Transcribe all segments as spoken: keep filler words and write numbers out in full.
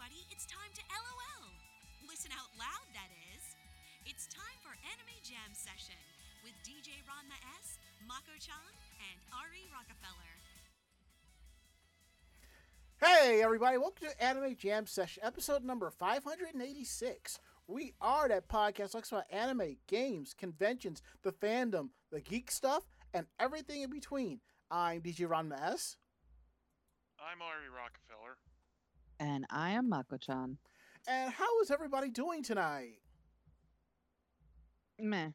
everybody, it's time to LOL. Listen out loud, that is. It's time for Anime Jam Session with D J Ranma S, Mako Chan, and Ari Rockefeller. Hey everybody, welcome to Anime Jam Session, episode number five hundred eighty-six. We are that podcast that talks about anime, games, conventions, the fandom, the geek stuff, and everything in between. I'm D J Ranma S. I'm Ari Rockefeller. And I am Mako Chan. And how is everybody doing tonight? Meh.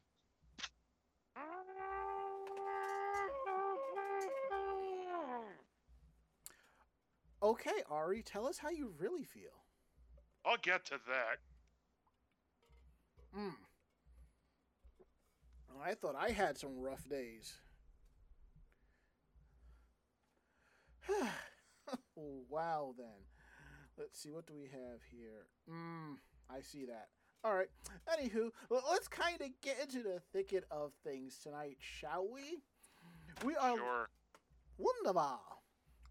Okay, Ari, tell us how you really feel. I'll get to that. Mm. I thought I had some rough days. Wow, then. Let's see, what do we have here? Mm, I see that. All right. Anywho, well, let's kind of get into the thicket of things tonight, shall we? We are... Sure. Wunderbar.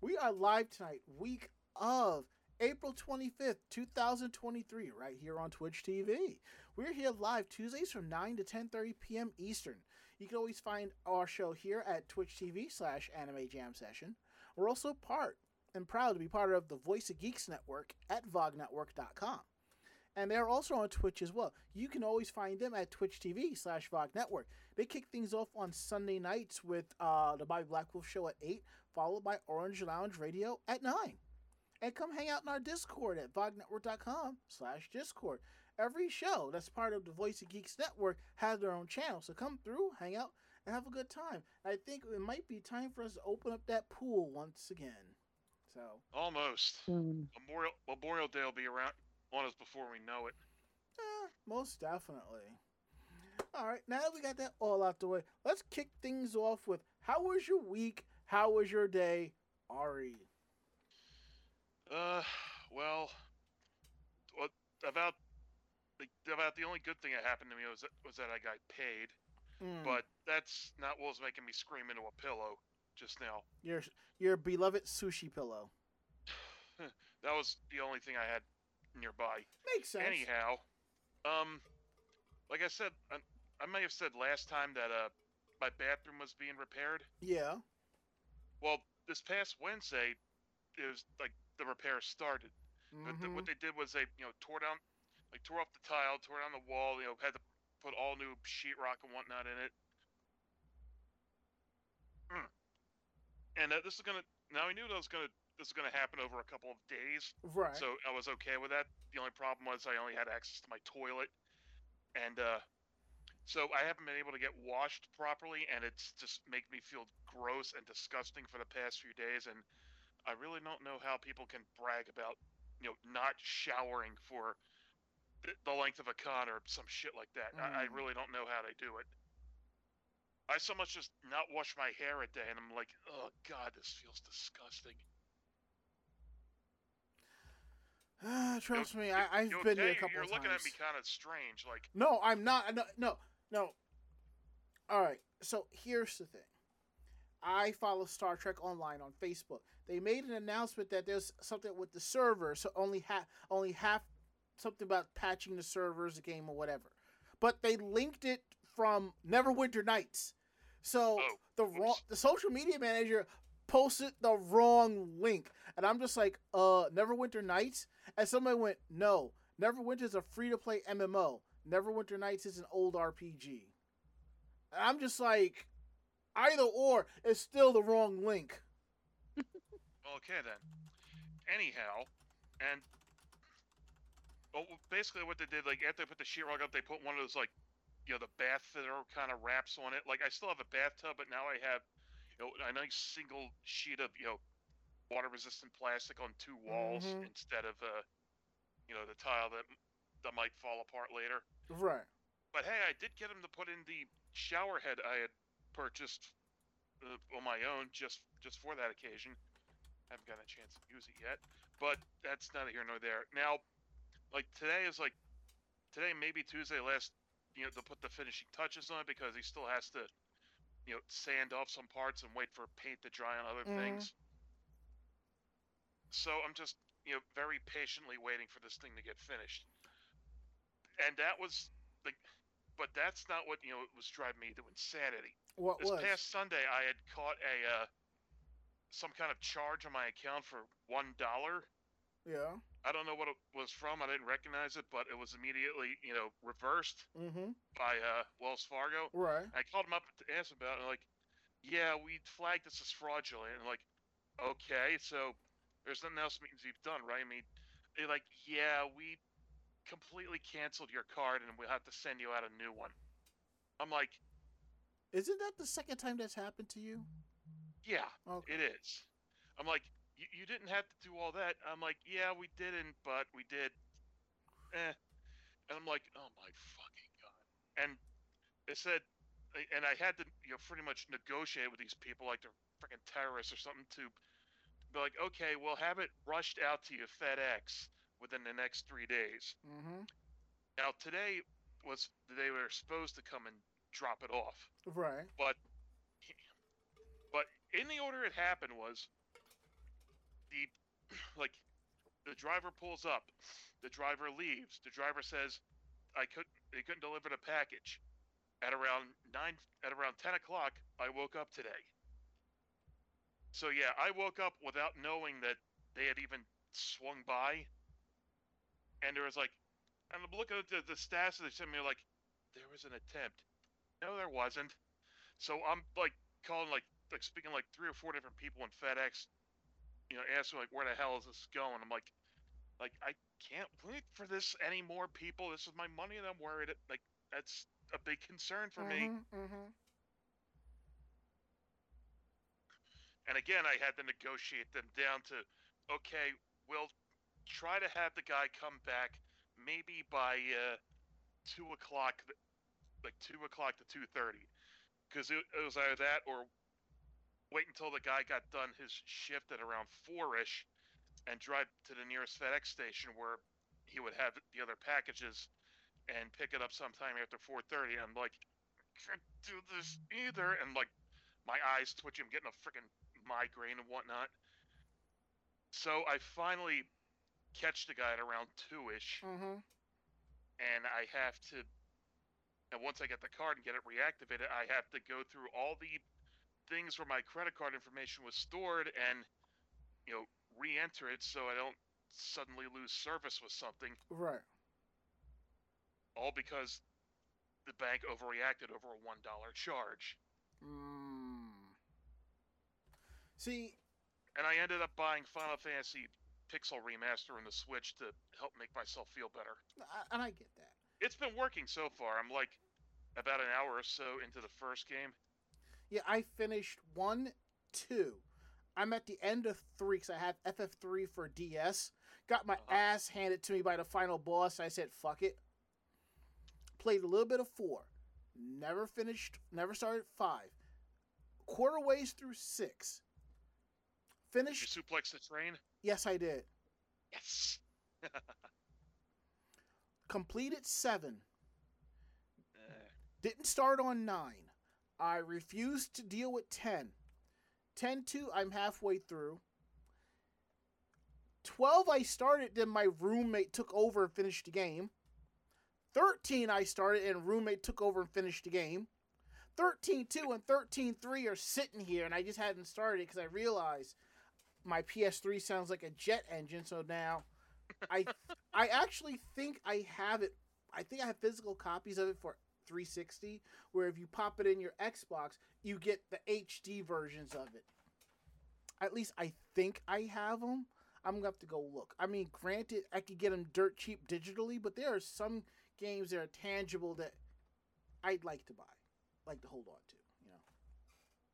We are live tonight, week of April twenty-fifth, twenty twenty-three, right here on Twitch T V. We're here live Tuesdays from nine to ten thirty p.m. Eastern. You can always find our show here at Twitch T V slash Anime Jam Session. We're also part and proud to be part of the Voice of Geeks Network at vognetwork dot com. And they're also on Twitch as well. You can always find them at Twitch T V slash Vogue Network. They kick things off on Sunday nights with uh, the Bobby Blackwolf show at eight, followed by Orange Lounge Radio at nine. And come hang out in our Discord at vognetwork.com slash Discord. Every show that's part of the Voice of Geeks Network has their own channel. So come through, hang out, and have a good time. And I think it might be time for us to open up that pool once again. So almost. Mm. Memorial, Memorial Day will be around. On us before we know it. Eh, most definitely. All right, now that we got that all out the way, let's kick things off with how was your week? How was your day, Ari? Uh, well, about about the only good thing that happened to me was was that I got paid, mm. but that's not what was making me scream into a pillow just now. Your your beloved sushi pillow. That was the only thing I had nearby. Makes sense. Anyhow, um, like I said, I, I may have said last time that uh, my bathroom was being repaired. Yeah. Well, this past Wednesday, it was like the repair started. Mm-hmm. But the, what they did was they, you know, tore down, like tore off the tile, tore down the wall. You know, had to put all new sheetrock and whatnot in it. Mm. And uh, this is gonna. Now I knew that was gonna. This is going to happen over a couple of days. Right. So I was okay with that. The only problem was I only had access to my toilet. And uh, so I haven't been able to get washed properly, and it's just making me feel gross and disgusting for the past few days. And I really don't know how people can brag about, you know, not showering for the length of a con or some shit like that. Mm. I, I really don't know how they do it. I so much just not wash my hair a day, and I'm like, oh, God, this feels disgusting. Uh, trust you're, me, I, I've been okay? a couple you're of times. You're looking at me kind of strange, like... No, I'm not. No, no, no. All right, so here's the thing. I follow Star Trek Online on Facebook. They made an announcement that there's something with the server, so only half, only half, something about patching the servers, the game, or whatever. But they linked it from Neverwinter Nights. So oh, the wrong, the social media manager... posted the wrong link. And I'm just like, uh, Neverwinter Nights? And somebody went, no, Neverwinter is a free-to-play M M O. Neverwinter Nights is an old R P G. And I'm just like, either or, it's still the wrong link. Okay, then. Anyhow, and well, basically what they did, like, after they put the sheetrock up, they put one of those, like, you know, the bath fitter kind of wraps on it. Like, I still have a bathtub, but now I have... You know, a nice single sheet of, you know, water-resistant plastic on two walls mm-hmm. instead of, uh, you know, the tile that that might fall apart later. Right. But, hey, I did get him to put in the shower head I had purchased uh, on my own just, just for that occasion. I haven't gotten a chance to use it yet. But that's neither here nor there. Now, like, today is, like, today, maybe Tuesday last, you know, they'll put the finishing touches on it because he still has to... you know, sand off some parts and wait for paint to dry on other mm. things. So I'm just you know, very patiently waiting for this thing to get finished. And that was like, but that's not what, you know, it was driving me to insanity. What this was? Past Sunday, I had caught a uh, some kind of charge on my account for one dollar. Yeah. I don't know what it was from. I didn't recognize it, but it was immediately, you know, reversed mm-hmm. by uh, Wells Fargo. Right. I called them up to ask about it, and they're like, yeah, we flagged this as fraudulent. And I'm like, okay, so there's nothing else means you've done, right? I mean, they're like, yeah, we completely canceled your card, and we'll have to send you out a new one. I'm like... Isn't that the second time that's happened to you? Yeah, okay. It is. I'm like... You, you didn't have to do all that. I'm like, yeah, we didn't, but we did. Eh. And I'm like, oh my fucking God. And they said, and I had to, you know, pretty much negotiate with these people like they're freaking terrorists or something to be like, okay, we'll have it rushed out to you, FedEx, within the next three days. Mm-hmm. Now, today was the day we were supposed to come and drop it off. Right. But, but in the order it happened was, The, like, the driver pulls up, the driver leaves, the driver says, "I couldn't, they couldn't deliver the package." At around nine, at around ten o'clock, I woke up today. So yeah, I woke up without knowing that they had even swung by, and there was like, and I'm looking at the, the stats that they sent me, like, there was an attempt. No, there wasn't. So I'm like calling, like, like speaking like three or four different people in FedEx. You know, asked me, like, where the hell is this going? I'm like, like, I can't wait for this anymore, people. This is my money, and I'm worried. It, like, that's a big concern for mm-hmm, me. Mm-hmm. And again, I had to negotiate them down to, okay, we'll try to have the guy come back maybe by uh, two o'clock, like two o'clock to two thirty. Because it, it was either that or... wait until the guy got done his shift at around four-ish and drive to the nearest FedEx station where he would have the other packages and pick it up sometime after four thirty. And I'm like, I can't do this either. And, like, my eyes twitching. I'm getting a freaking migraine and whatnot. So I finally catch the guy at around two-ish. Mm-hmm. And I have to... And once I get the card and get it reactivated, I have to go through all the... things where my credit card information was stored and, you know, re-enter it so I don't suddenly lose service with something. Right. All because the bank overreacted over a one dollar charge. Mm. See... And I ended up buying Final Fantasy Pixel Remaster on the Switch to help make myself feel better. I, and I get that. It's been working so far. I'm, like, about an hour or so into the first game. Yeah, I finished one, two. I'm at the end of three because I had F F three for D S. Got my uh-huh. ass handed to me by the final boss. I said, fuck it. Played a little bit of four. Never finished, never started five. Quarter ways through six. Finished. Did you suplex the train? Yes, I did. Yes. Completed seven. Uh. Didn't start on nine. I refuse to deal with ten. ten two, I'm halfway through. twelve, I started, then my roommate took over and finished the game. thirteen, I started, and roommate took over and finished the game. thirteen two and thirteen three are sitting here, and I just hadn't started because I realized my P S three sounds like a jet engine, so now I I actually think I have it. I think I have physical copies of it for three sixty, where if you pop it in your Xbox, you get the H D versions of it. At least I think I have them. I'm gonna have to go look. I mean, granted, I could get them dirt cheap digitally, but there are some games that are tangible that I'd like to buy, like to hold on to, you know.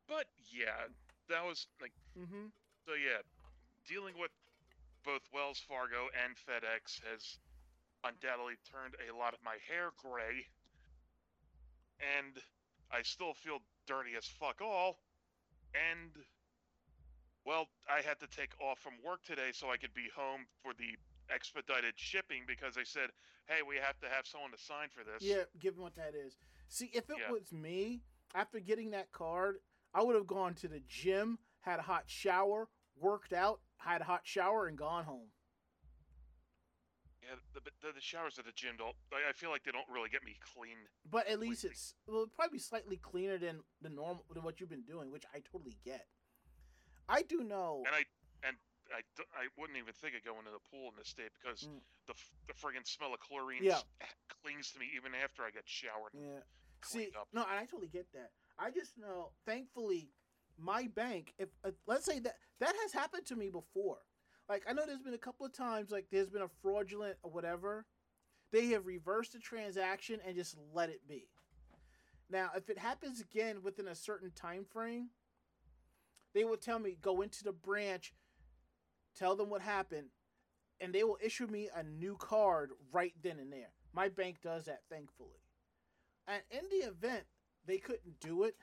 But yeah, that was like, mm-hmm. So yeah, dealing with both Wells Fargo and FedEx has undoubtedly turned a lot of my hair gray. And I still feel dirty as fuck all. And, well, I had to take off from work today so I could be home for the expedited shipping because they said, hey, we have to have someone to sign for this. Yeah, given what that is. See, if it yeah. was me, after getting that card, I would have gone to the gym, had a hot shower, worked out, had a hot shower, and gone home. the, the, the showers at the gym don't. I, I feel like they don't really get me clean. But at least clean. It's well, it'd probably be slightly cleaner than the normal than what you've been doing, which I totally get. I do know. And I and I, I wouldn't even think of going to the pool in this state because mm. the the friggin' smell of chlorine yeah. clings to me even after I get showered. Yeah. And See, up. no, I totally get that. I just know, thankfully, my bank. If uh, let's say that that has happened to me before. Like, I know there's been a couple of times, like, there's been a fraudulent or whatever. They have reversed the transaction and just let it be. Now, if it happens again within a certain time frame, they will tell me, go into the branch, tell them what happened, and they will issue me a new card right then and there. My bank does that, thankfully. And in the event they couldn't do it,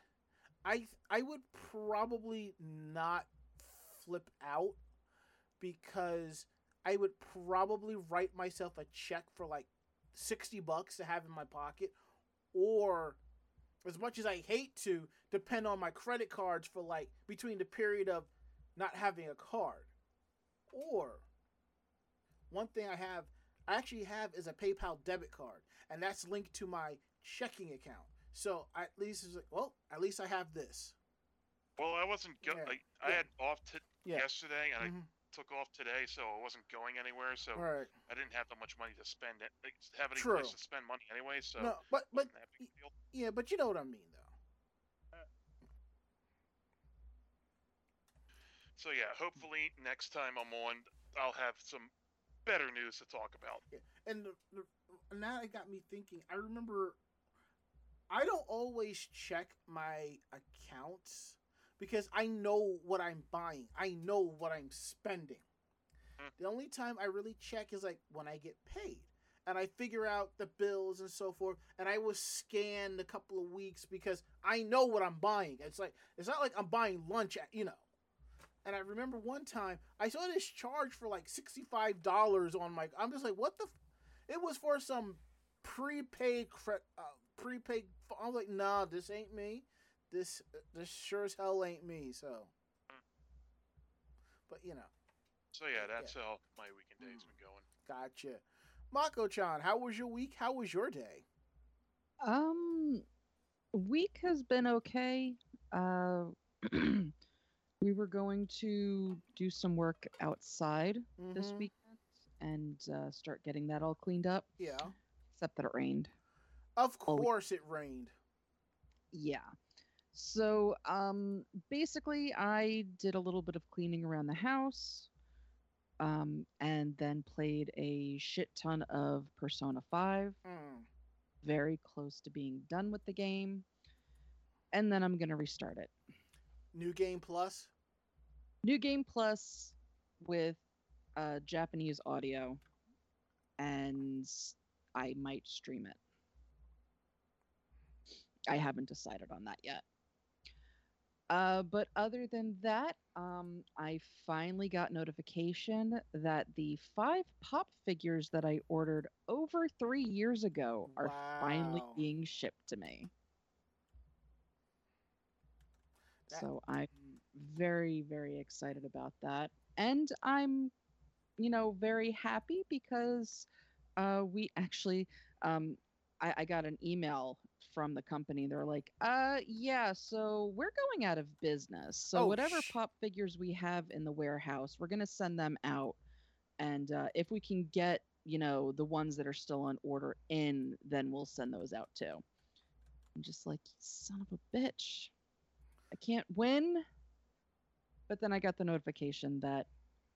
I I would probably not flip out. Because I would probably write myself a check for like sixty bucks to have in my pocket, or as much as I hate to depend on my credit cards for like between the period of not having a card. Or one thing I have, I actually have is a PayPal debit card, and that's linked to my checking account. So at least it's like, well, at least I have this. Well, I wasn't go- yeah. like, I yeah. had off t- yeah. yesterday and mm-hmm. I took off today, so I wasn't going anywhere, so right. I didn't have that much money to spend. It have any True. place to spend money anyway, so no, but but y- yeah, but you know what I mean, though. Uh, so yeah, hopefully next time I'm on, I'll have some better news to talk about. Yeah, and the, the, now it got me thinking. I remember I don't always check my accounts. Because I know what I'm buying. I know what I'm spending. The only time I really check is like when I get paid. And I figure out the bills and so forth. And I will scan the couple of weeks because I know what I'm buying. It's like it's not like I'm buying lunch, at, you know. And I remember one time I saw this charge for like sixty-five dollars on my... I'm just like, what the... F-? It was for some prepaid... Cre- uh, prepaid. I was like, nah, this ain't me. This this sure as hell ain't me, so. But, you know. So, yeah, that's yeah. how my weekend day's been going. Gotcha. Mako-chan, how was your week? How was your day? Um, week has been okay. Uh, we were going to do some work outside mm-hmm. this weekend and uh, start getting that all cleaned up. Yeah. Except that it rained. Of course it rained. Yeah. So um, basically, I did a little bit of cleaning around the house um, and then played a shit ton of Persona five. Mm. Very close to being done with the game. And then I'm going to restart it. New Game Plus? New Game Plus with uh, Japanese audio. And I might stream it. I haven't decided on that yet. Uh, but other than that, um, I finally got notification that the five pop figures that I ordered over three years ago are wow. finally being shipped to me. That- so I'm very, very excited about that. And I'm, you know, very happy because uh, we actually... Um, I, I got an email from the company. They're like, uh, yeah, so we're going out of business. So oh, whatever sh- pop figures we have in the warehouse, we're going to send them out. And uh, if we can get, you know, the ones that are still on order in, then we'll send those out too. I'm just like, son of a bitch. I can't win. But then I got the notification that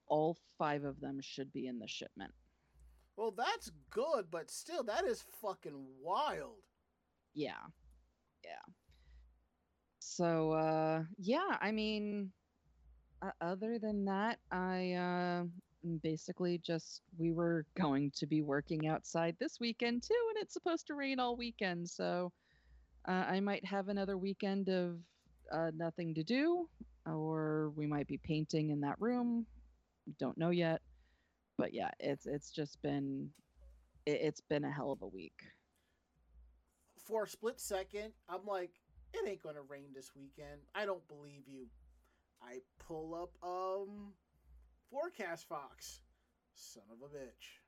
all five of them should be in the shipment. Well, that's good, but still, that is fucking wild. Yeah. Yeah. So, uh, yeah, I mean, uh, other than that, I uh, basically just, we were going to be working outside this weekend, too, and it's supposed to rain all weekend, so uh, I might have another weekend of uh, nothing to do, or we might be painting in that room. Don't know yet. But yeah, it's it's just been it, it's been a hell of a week. For a split second, I'm like, it ain't gonna rain this weekend. I don't believe you. I pull up um Forecast Fox, son of a bitch.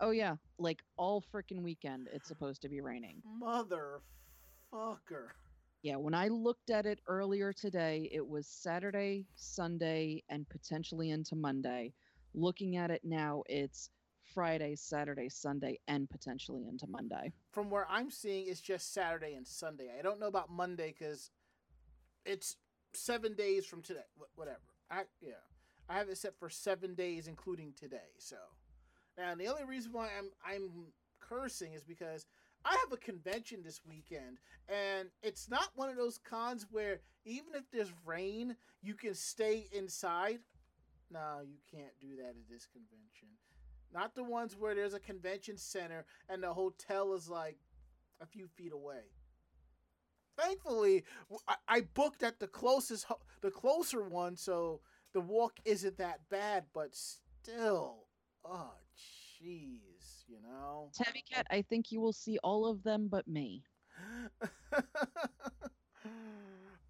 Oh yeah, like all freaking weekend it's supposed to be raining. Motherfucker. Yeah, when I looked at it earlier today, it was Saturday, Sunday, and potentially into Monday. Looking at it now, it's Friday, Saturday, Sunday, and potentially into Monday. From where I'm seeing, it's just Saturday and Sunday. I don't know about Monday because it's seven days from today. Whatever. I yeah, I have it set for seven days, including today. So, now the only reason why I'm I'm cursing is because I have a convention this weekend, and it's not one of those cons where even if there's rain, you can stay inside. No, you can't do that at this convention. Not the ones where there's a convention center and the hotel is like a few feet away. Thankfully, I booked at the closest, the closer one, so the walk isn't that bad. But still, oh jeez, you know. Tabby Cat, I think you will see all of them but me.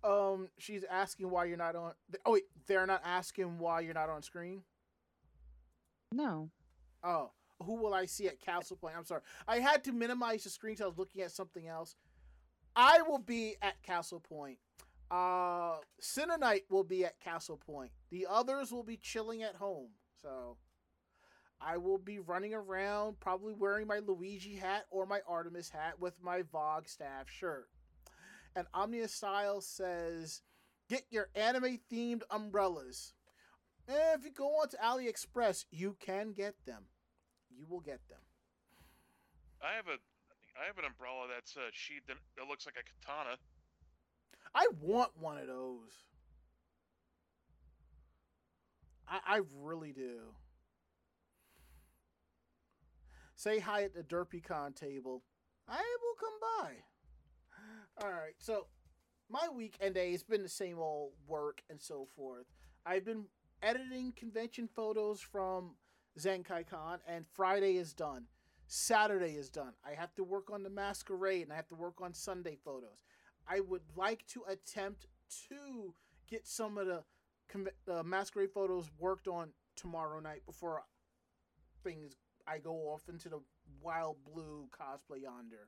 um, she's asking why you're not on. Oh wait, they're not asking why you're not on screen. No. Oh, who will I see at Castle Point? I'm sorry. I had to minimize the screen because I was looking at something else. I will be at Castle Point. Uh, Cinonite will be at Castle Point. The others will be chilling at home. So I will be running around, probably wearing my Luigi hat or my Artemis hat with my Vogstaff shirt. And Omnia Style says, get your anime-themed umbrellas. If you go on to AliExpress, you can get them. You will get them. I have a, I have an umbrella that's a sheet that, that looks like a katana. I want one of those. I, I really do. Say hi at the DerpyCon table. I will come by. All right, so my weekend day has been the same old work and so forth. I've been editing convention photos from Zenkaikon, and Friday is done. Saturday is done. I have to work on the masquerade, and I have to work on Sunday photos. I would like to attempt to get some of the con- uh, masquerade photos worked on tomorrow night before things I go off into the wild blue cosplay yonder.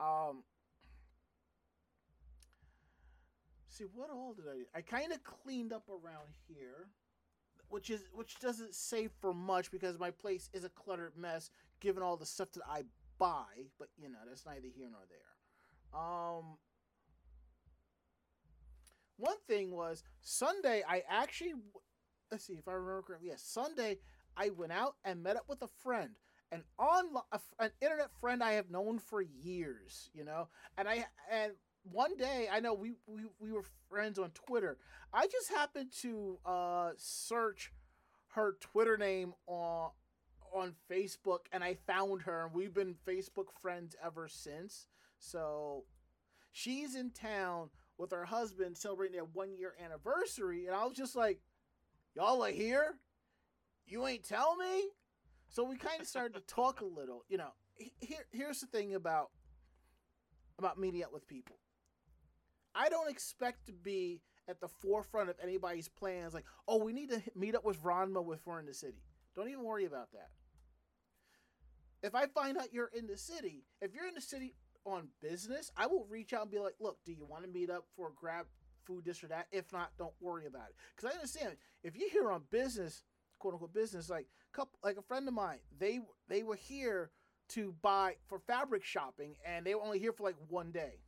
Um, see, what all did I do? I kind of cleaned up around here. Which is which doesn't save for much because my place is a cluttered mess given all the stuff that I buy. But, you know, that's neither here nor there. Um, one thing was Sunday I actually... Let's see if I remember correctly. Yes, Sunday I went out and met up with a friend. An online, an internet friend I have known for years, you know. And I and one day, I know we, we, we were friends on Twitter. I just happened to uh, search her Twitter name on on Facebook, and I found her. And we've been Facebook friends ever since. So she's in town with her husband celebrating their one-year anniversary. And I was just like, y'all are here? You ain't tell me? So we kind of started to talk a little. You know, here here's the thing about, about meeting up with people. I don't expect to be at the forefront of anybody's plans. Like, oh, we need to meet up with Ranma if we're in the city. Don't even worry about that. If I find out you're in the city, if you're in the city on business, I will reach out and be like, look, do you want to meet up for grab food, this or that? If not, don't worry about it. Because I understand, if you're here on business, quote unquote business, like couple, like a friend of mine, they they were here to buy for fabric shopping, and they were only here for like one day.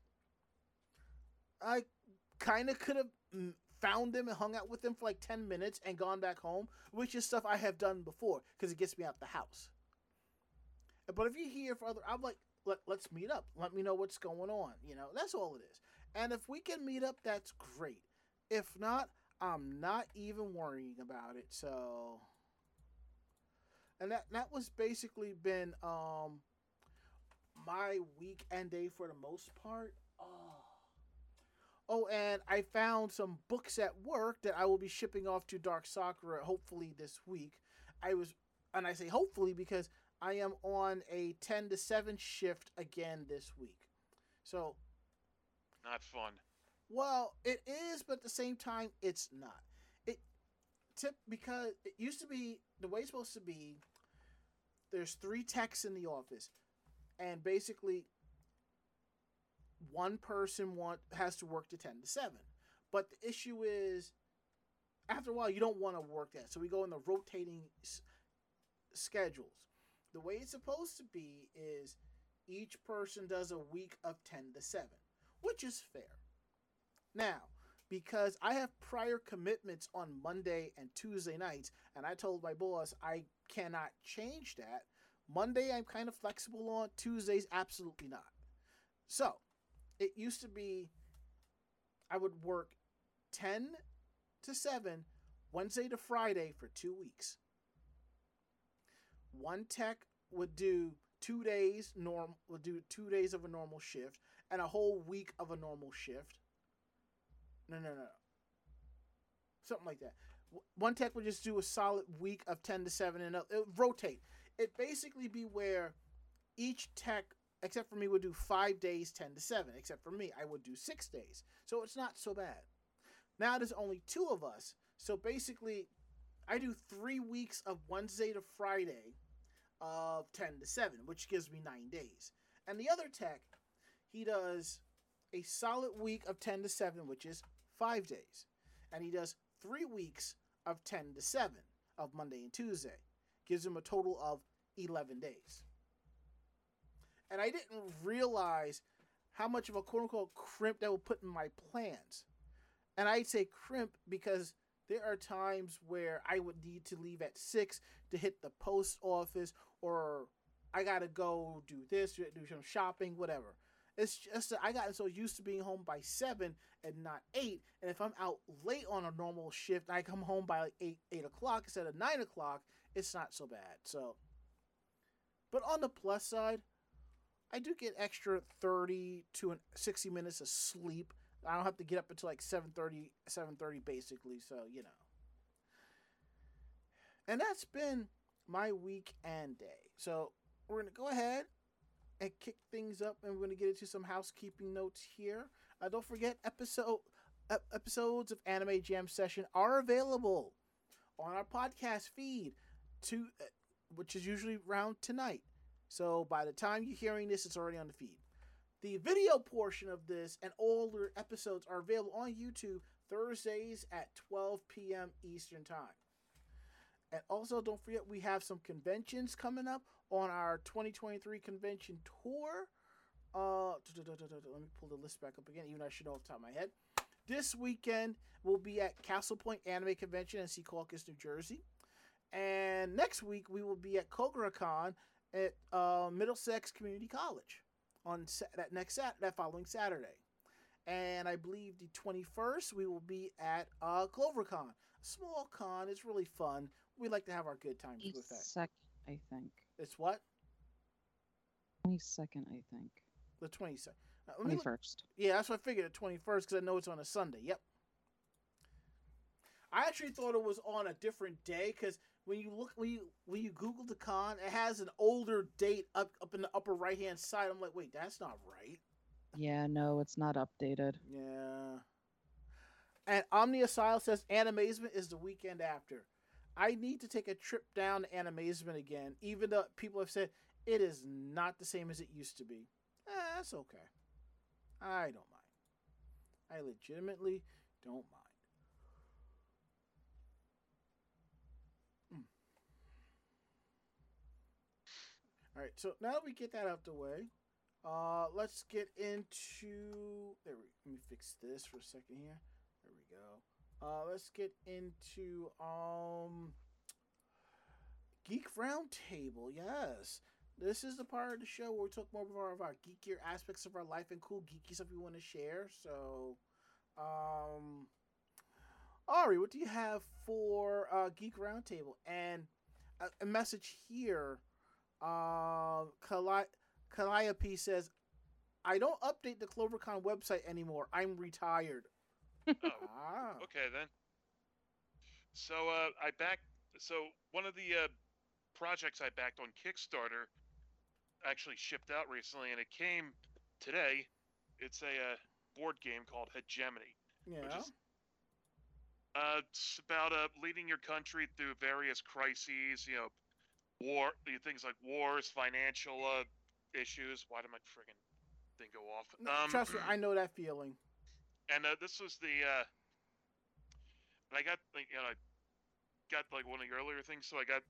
I kind of could have found them and hung out with them for like ten minutes and gone back home, which is stuff I have done before because it gets me out the house. But if you're here for other, I'm like, Let, let's meet up. Let me know what's going on. You know, that's all it is. And if we can meet up, that's great. If not, I'm not even worrying about it. So, and that, that was basically been um, my week and day for the most part. Oh. Oh, and I found some books at work that I will be shipping off to Dark Sakura hopefully this week. I was, and I say hopefully because I am on a ten to seven shift again this week. So, not fun. Well, it is, but at the same time, it's not. It tip because it used to be the way it's supposed to be. there's three techs in the office, and basically one person want, has to work to ten to seven. But the issue is, after a while, you don't want to work that. So we go in the rotating s- schedules. The way it's supposed to be is each person does a week of ten to seven, which is fair. Now, because I have prior commitments on Monday and Tuesday nights, and I told my boss I cannot change that. Monday, I'm kind of flexible on. Tuesdays, absolutely not. So, it used to be I would work ten to seven, Wednesday to Friday for two weeks. One tech would do two days norm would do two days of a normal shift and a whole week of a normal shift. No, no, no. Something like that. One tech would just do a solid week of ten to seven and it would rotate. It'd basically be where each tech, except for me, would do five days, ten to seven. Except for me, I would do six days. So it's not so bad. Now there's only two of us. So basically, I do three weeks of Wednesday to Friday of ten to seven, which gives me nine days. And the other tech, he does a solid week of ten to seven, which is five days. And he does three weeks of ten to seven of Monday and Tuesday. Gives him a total of eleven days. And I didn't realize how much of a quote-unquote crimp that would put in my plans. And I say crimp because there are times where I would need to leave at six to hit the post office, or I got to go do this, do some shopping, whatever. It's just that I got so used to being home by seven and not eight. And if I'm out late on a normal shift, I come home by like eight, eight o'clock instead of nine o'clock. It's not so bad. So, but on the plus side, I do get extra thirty to sixty minutes of sleep. I don't have to get up until like seven thirty, seven thirty basically, so, you know. And that's been my week and day. So we're going to go ahead and kick things up, and we're going to get into some housekeeping notes here. Uh, don't forget, episode uh, episodes of Anime Jam Session are available on our podcast feed, to, uh, which is usually around tonight. So by the time you're hearing this, it's already on the feed. The video portion of this and older episodes are available on YouTube Thursdays at twelve p.m. Eastern Time. And also, don't forget, we have some conventions coming up on our twenty twenty-three convention tour. Uh, let me pull the list back up again, even though I should know off the top of my head. This weekend, we'll be at Castle Point Anime Convention in Secaucus, New Jersey. And next week, we will be at KoguraCon at uh, Middlesex Community College on sa- that next sat- that following Saturday. And I believe the twenty-first, we will be at uh, CloverCon. A small con. It's really fun. We like to have our good times with that. twenty-second, I think. It's what? twenty-second, I think. The twenty-second. Uh, twenty-first. Look. Yeah, that's what I figured, the twenty-first, because I know it's on a Sunday. Yep. I actually thought it was on a different day, because when you look, when you when you Google the con, it has an older date up up in the upper right hand side. I'm like, wait, that's not right. Yeah, no, it's not updated. Yeah. And Omni Asylum says Animazement is the weekend after. I need to take a trip down to Animazement again, even though people have said it is not the same as it used to be. Eh, that's okay. I don't mind. I legitimately don't mind. All right, so now that we get that out the way, uh, let's get into... There we, let me fix this for a second here. There we go. Uh, let's get into um, Geek Roundtable, yes. This is the part of the show where we talk more about of our geekier aspects of our life and cool geeky stuff we want to share. So, um, Ari, what do you have for uh, Geek Roundtable? And a, a message here... Uh, Kali- Calliope says, I don't update the CloverCon website anymore. I'm retired. Oh, ah. Okay, then. So, uh, I backed... So, one of the uh, projects I backed on Kickstarter actually shipped out recently, and it came today. It's a uh, board game called Hegemony. Yeah. Which is, uh, it's about uh, leading your country through various crises, you know, war, things like wars, financial uh, issues. Why did my friggin' thing go off? No, um, trust me, I know that feeling. And uh, this was the, uh, I got, like, you know, I got like one of the earlier things, so I got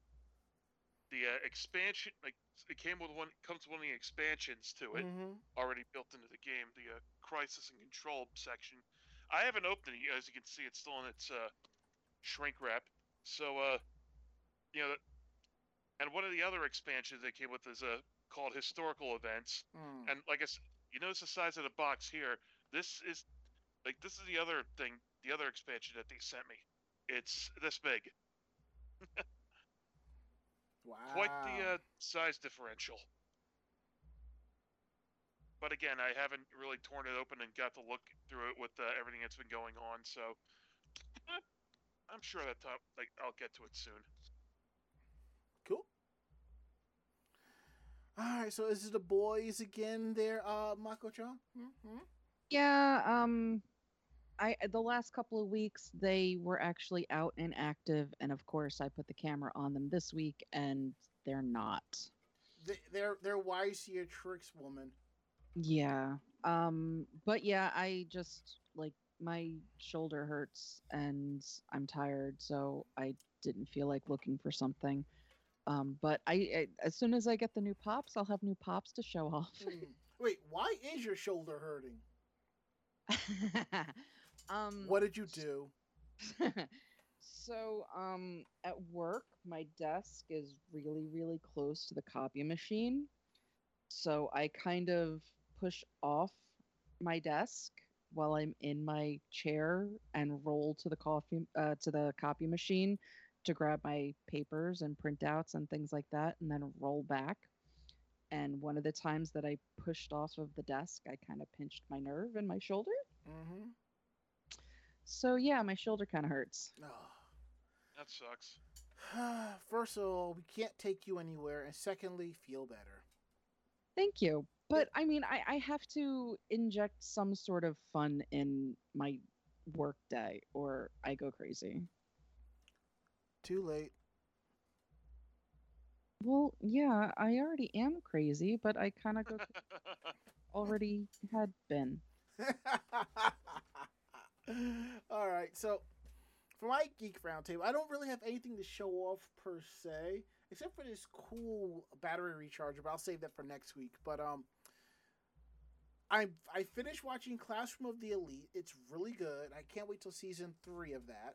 the uh, expansion. Like, it came with one, comes with one of the expansions to it, mm-hmm. already built into the game. The uh, Crisis and Control section. I haven't opened it, as you can see, it's still in its uh, shrink wrap. So, uh, you know, and one of the other expansions that came with is uh, called Historical Events. Mm. And like I said, you notice the size of the box here. This is like this is the other thing, the other expansion that they sent me. It's this big. Wow! Quite the uh, size differential. But again, I haven't really torn it open and got to look through it with uh, everything that's been going on. So I'm sure that top, like I'll get to it soon. Cool. All right. So is it the boys again? There, uh, Mako Chan. Mm-hmm. Yeah. Um, I the last couple of weeks they were actually out and active, and of course I put the camera on them this week, and they're not. They, they're they're wise to your tricks, woman. Yeah, um, but yeah, I just, like, my shoulder hurts and I'm tired, so I didn't feel like looking for something. Um, but I, I as soon as I get the new pops, I'll have new pops to show off. Mm. Wait, why is your shoulder hurting? um, what did you do? So, um, at work, my desk is really, really close to the copy machine. So I kind of push off my desk while I'm in my chair and roll to the coffee uh, to the copy machine to grab my papers and printouts and things like that, and then roll back. And one of the times that I pushed off of the desk, I kind of pinched my nerve in my shoulder. Mm-hmm. So yeah, my shoulder kind of hurts. Oh. That sucks. First of all, we can't take you anywhere, and secondly, feel better. Thank you. But I mean, I, I have to inject some sort of fun in my work day or I go crazy. Too late. Well, yeah, I already am crazy, but I kind of go already had been. All right. So for my Geek Roundtable, I don't really have anything to show off per se. Except for this cool battery recharger, but I'll save that for next week. But um, I I finished watching Classroom of the Elite. It's really good. I can't wait till season three of that.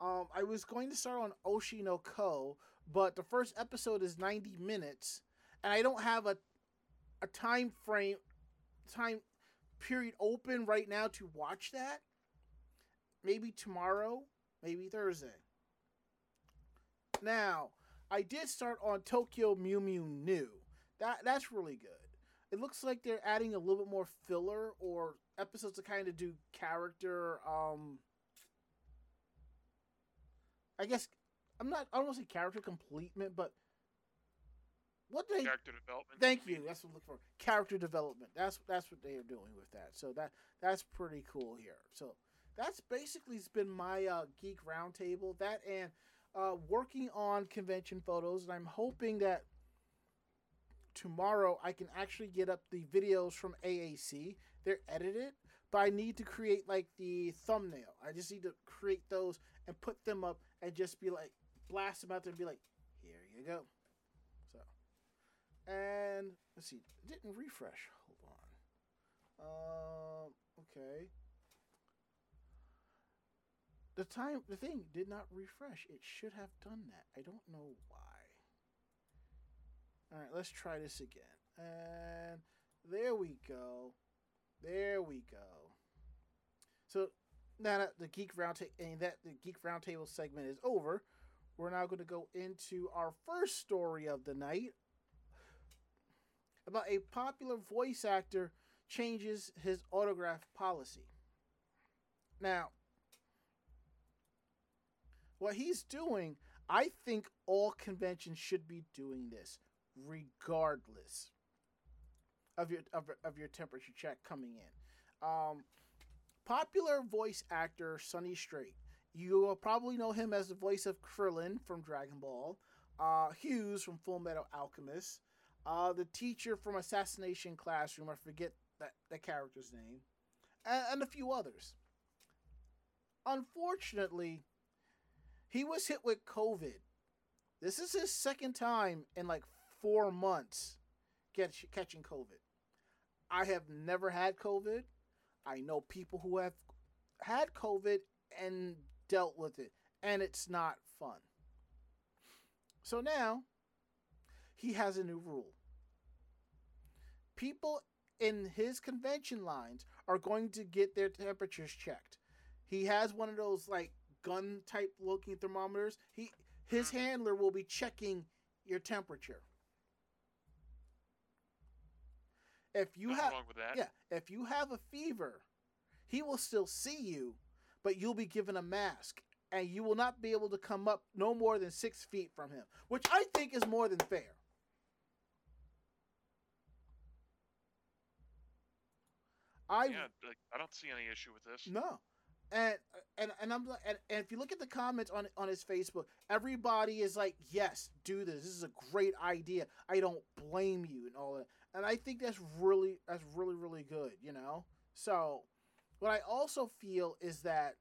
Um, I was going to start on Oshi no Ko, but the first episode is ninety minutes, and I don't have a a time frame time period open right now to watch that. Maybe tomorrow, maybe Thursday. Now, I did start on Tokyo Mew Mew New. That that's really good. It looks like they're adding a little bit more filler or episodes to kind of do character. Um, I guess I'm not. I don't want to say character completement, but what they character development. Thank you. That's what I'm looking for. Character development. That's that's what they are doing with that. So that that's pretty cool here. So that's basically has been my uh, Geek Roundtable. That and. Uh, working on convention photos, and I'm hoping that tomorrow I can actually get up the videos from A A C. They're edited, but I need to create like the thumbnail. I just need to create those and put them up and just be like, blast them out there and be like, here you go. So, and let's see, it didn't refresh. Hold on. Um, okay. The time, the thing did not refresh. It should have done that. I don't know why. All right, let's try this again. And there we go. There we go. So now that the Geek Roundtable and that the Geek Roundtable segment is over, we're now going to go into our first story of the night about a popular voice actor changes his autograph policy. Now, what he's doing, I think all conventions should be doing this, regardless of your of, of your temperature check coming in. Um, popular voice actor Sunny Straight. You will probably know him as the voice of Krillin from Dragon Ball. uh, Hughes from Full Metal Alchemist, uh, the teacher from Assassination Classroom, I forget that, that character's name, and, and a few others. Unfortunately, he was hit with COVID. This is his second time in like four months catch, catching COVID. I have never had COVID. I know people who have had COVID and dealt with it, and it's not fun. So now, he has a new rule. People in his convention lines are going to get their temperatures checked. He has one of those, like, gun-type looking thermometers. He, his handler will be checking your temperature. If you Nothing have, wrong with that. Yeah, if you have a fever, he will still see you, but you'll be given a mask, and you will not be able to come up no more than six feet from him, which I think is more than fair. I yeah, like, I don't see any issue with this. No, and and and I'm and, and if you look at the comments on on his Facebook, everybody is like, "Yes, do this. This is a great idea. I don't blame you," and all that. And I think that's really that's really really good, you know. So, what I also feel is that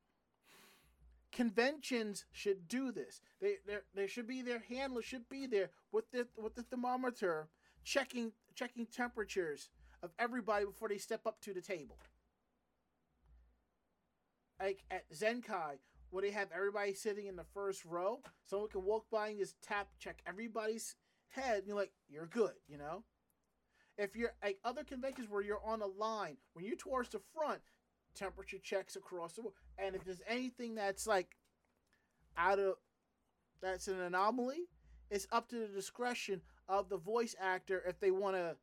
conventions should do this. They they should be their handler should be there with the with the thermometer, checking checking temperatures of everybody before they step up to the table. Like at Zenkai, where they have everybody sitting in the first row, someone can walk by and just tap check everybody's head, and you're like, you're good, you know. If you're like other conventions where you're on a line, when you're towards the front, temperature checks across the board, and if there's anything that's like out of that's an anomaly, it's up to the discretion of the voice actor if they want to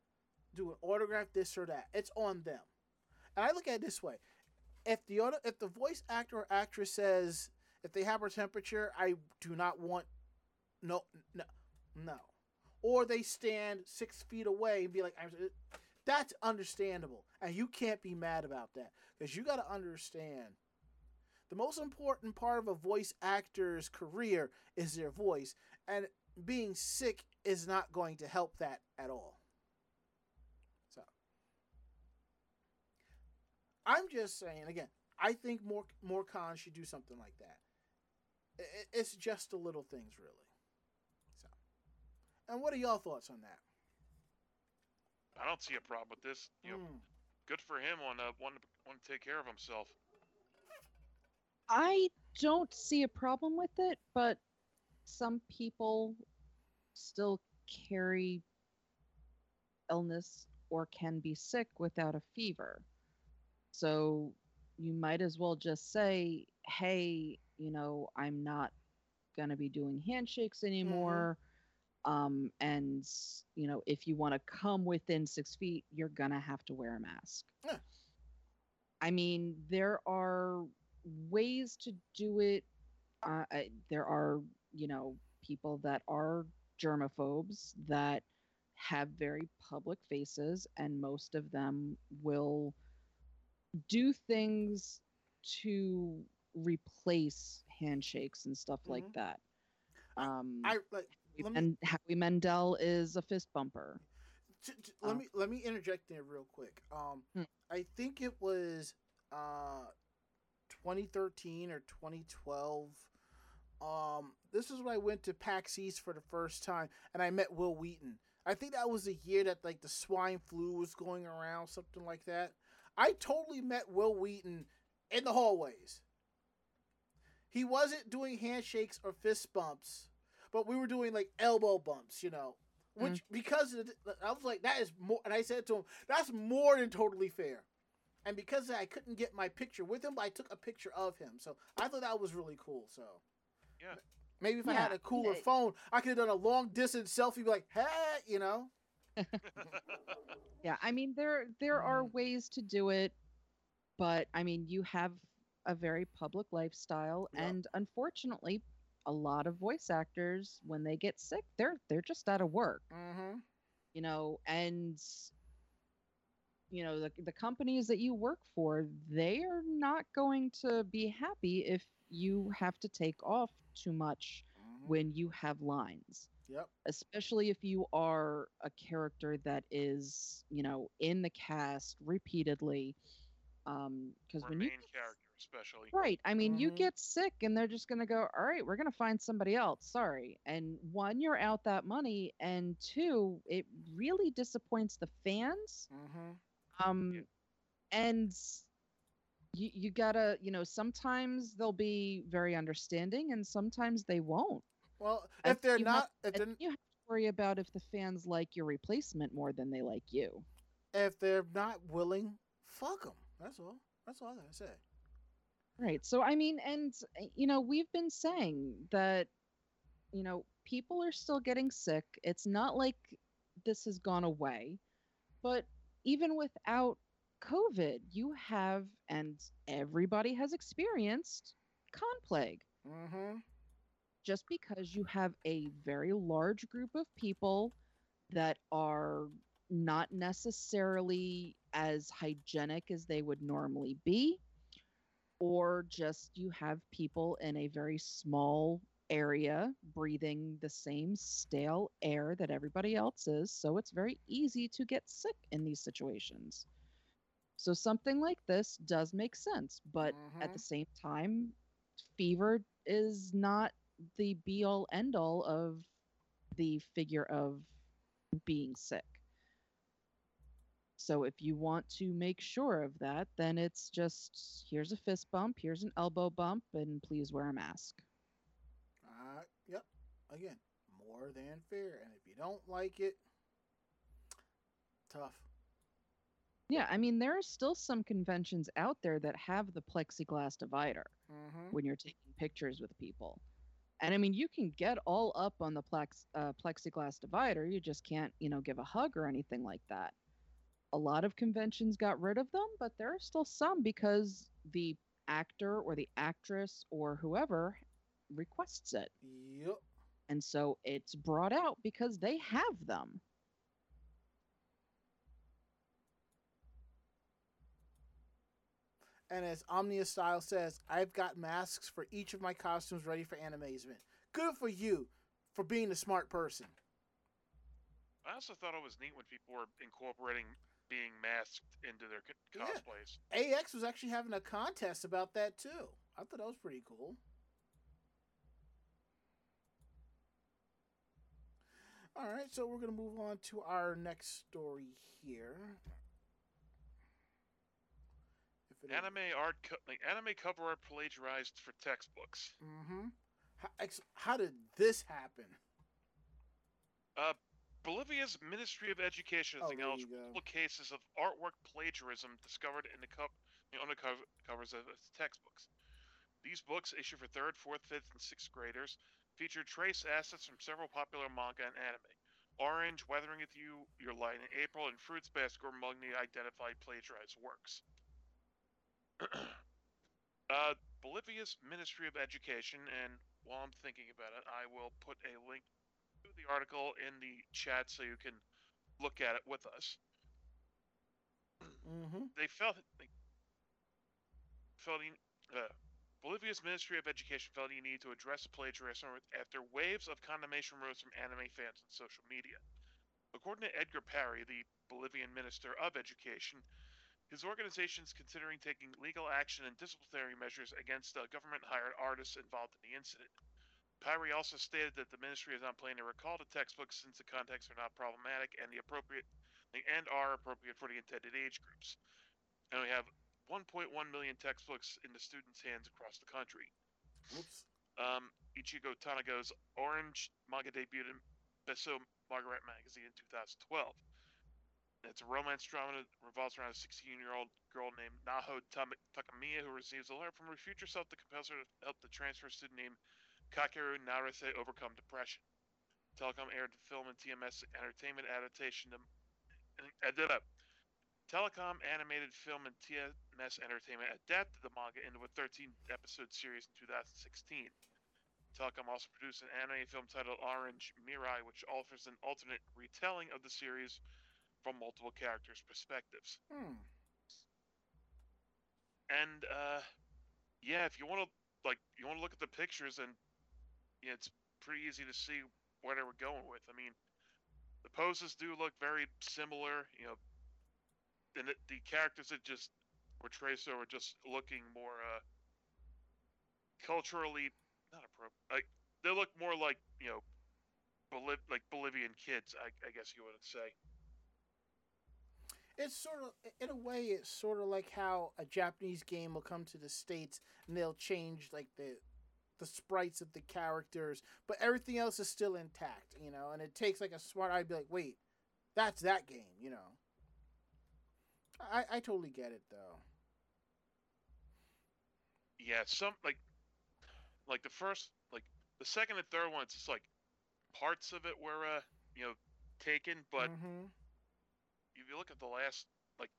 do an autograph, this or that. It's on them. And I look at it this way: if the auto, if the voice actor or actress says if they have her temperature, I do not want no no no, or they stand six feet away and be like, I'm. That's understandable, and you can't be mad about that, because you got to understand the most important part of a voice actor's career is their voice, and being sick is not going to help that at all. So, I'm just saying, again, I think more, more cons should do something like that. It, it's just the little things, really. So, and what are y'all thoughts on that? I don't see a problem with this. You know, mm. Good for him on uh, wanting want to take care of himself. I don't see a problem with it, but some people still carry illness or can be sick without a fever. So you might as well just say, hey, you know, I'm not going to be doing handshakes anymore. Mm-hmm. Um, and, you know, if you want to come within six feet, you're going to have to wear a mask. Yeah. I mean, there are ways to do it. Uh, I, there are, you know, people that are germaphobes that have very public faces, and most of them will do things to replace handshakes and stuff mm-hmm. like that. Um, I like. Me, and Howie Mandel is a fist bumper. T- t- let um, me let me interject there real quick. Um, hmm. I think it was uh, twenty thirteen or twenty twelve. Um, this is when I went to PAX East for the first time, and I met Will Wheaton. I think that was the year that like the swine flu was going around, something like that. I totally met Will Wheaton in the hallways. He wasn't doing handshakes or fist bumps, but we were doing like elbow bumps, you know, which mm-hmm. because of the, I was like, that is more. And I said to him, that's more than totally fair. And because of that, I couldn't get my picture with him, but I took a picture of him. So I thought that was really cool. So yeah, maybe if yeah. I had a cooler yeah. phone, I could have done a long distance selfie, be like, hey, you know? Yeah. I mean, there, there are ways to do it, but I mean, you have a very public lifestyle yeah. and unfortunately, a lot of voice actors, when they get sick, they're they're just out of work, mm-hmm. you know. And you know the the companies that you work for, they are not going to be happy if you have to take off too much mm-hmm. when you have lines. Yep. Especially if you are a character that is, you know, in the cast repeatedly. Um, because when you main get, character, especially. Right. I mean, mm-hmm. you get sick and they're just going to go, all right, we're going to find somebody else. Sorry. And one, you're out that money. And two, it really disappoints the fans. Mm-hmm. Um, yeah. And you, you gotta, you know, sometimes they'll be very understanding and sometimes they won't. Well, if they're not, if then you have to worry about if the fans like your replacement more than they like you. If they're not willing, fuck them. That's all. That's all I gotta say. Right. So I mean, and you know, we've been saying that, you know, people are still getting sick. It's not like this has gone away, but even without COVID, you have, and everybody has experienced con plague. Mm-hmm. Just because you have a very large group of people that are not necessarily as hygienic as they would normally be, or just you have people in a very small area breathing the same stale air that everybody else is, so it's very easy to get sick in these situations. So something like this does make sense, but mm-hmm. at the same time, fever is not the be-all end-all of the figure of being sick. So if you want to make sure of that, then it's just, here's a fist bump, here's an elbow bump, and please wear a mask. Uh, yep. Again, more than fair. And if you don't like it, tough. Yeah, I mean, there are still some conventions out there that have the plexiglass divider mm-hmm. when you're taking pictures with people. And I mean, you can get all up on the plex, uh, plexiglass divider. You just can't, you know, give a hug or anything like that. A lot of conventions got rid of them, but there are still some because the actor or the actress or whoever requests it. Yep. And so it's brought out because they have them. And as Omnia Style says, I've got masks for each of my costumes ready for Animazement. Good for you for being a smart person. I also thought it was neat when people were incorporating being masked into their cosplays. Yeah. A X was actually having a contest about that too. I thought that was pretty cool. All right, so we're going to move on to our next story here. Anime art, co- like anime cover art plagiarized for textbooks. Mm-hmm. How, ex- how did this happen? Uh, Bolivia's Ministry of Education has announced multiple cases of artwork plagiarism discovered in the co- you know, undercover covers of its textbooks. These books, issued for third, fourth, fifth, and sixth graders, feature trace assets from several popular manga and anime. Orange, Weathering with You, Your Light in April, and Fruits Basket were among the identified plagiarized works. uh, Bolivia's Ministry of Education, and while I'm thinking about it, I will put a link to the article in the chat so you can look at it with us. Mm-hmm. They felt, they felt uh, Bolivia's Ministry of Education felt the need to address the plagiarism after waves of condemnation rose from anime fans on social media. According to Edgar Parry, the Bolivian Minister of Education, his organization is considering taking legal action and disciplinary measures against the government-hired artists involved in the incident. Pyrie also stated that the ministry is not planning to recall the textbooks since the contexts are not problematic and the appropriate and are appropriate for the intended age groups. And we have one point one million textbooks in the students' hands across the country. Whoops. Um, Ichigo Taniga's Orange manga debuted in Beso Margaret magazine in two thousand twelve. It's a romance drama that revolves around a sixteen-year-old girl named Naho Takamiya who receives a letter from her future self that compels her to help the transfer student named Kakeru Naruse overcome depression. Telecom aired the film and T M S Entertainment adaptation to... I did up. Telecom animated film and T M S Entertainment adapted the manga into a thirteen-episode series in two thousand sixteen. Telecom also produced an anime film titled Orange Mirai, which offers an alternate retelling of the series from multiple characters' perspectives. Hmm. And, uh, yeah, if you want to, like, you want to look at the pictures, and you know, it's pretty easy to see where they were going with. I mean, the poses do look very similar, you know, and the, the characters that just were traced over just looking more uh, culturally not appropriate. Like they look more like, you know, Boliv like Bolivian kids, I, I guess you wouldn't say. It's sort of, in a way, it's sort of like how a Japanese game will come to the States and they'll change, like, the the sprites of the characters, but everything else is still intact, you know, and it takes, like, a smart eye to be like, wait, that's that game, you know. I, I totally get it, though. Yeah, some, like, like, the first, like, the second and third ones, it's like, parts of it were, uh, you know, taken, but... Mm-hmm. If you look at the last, like,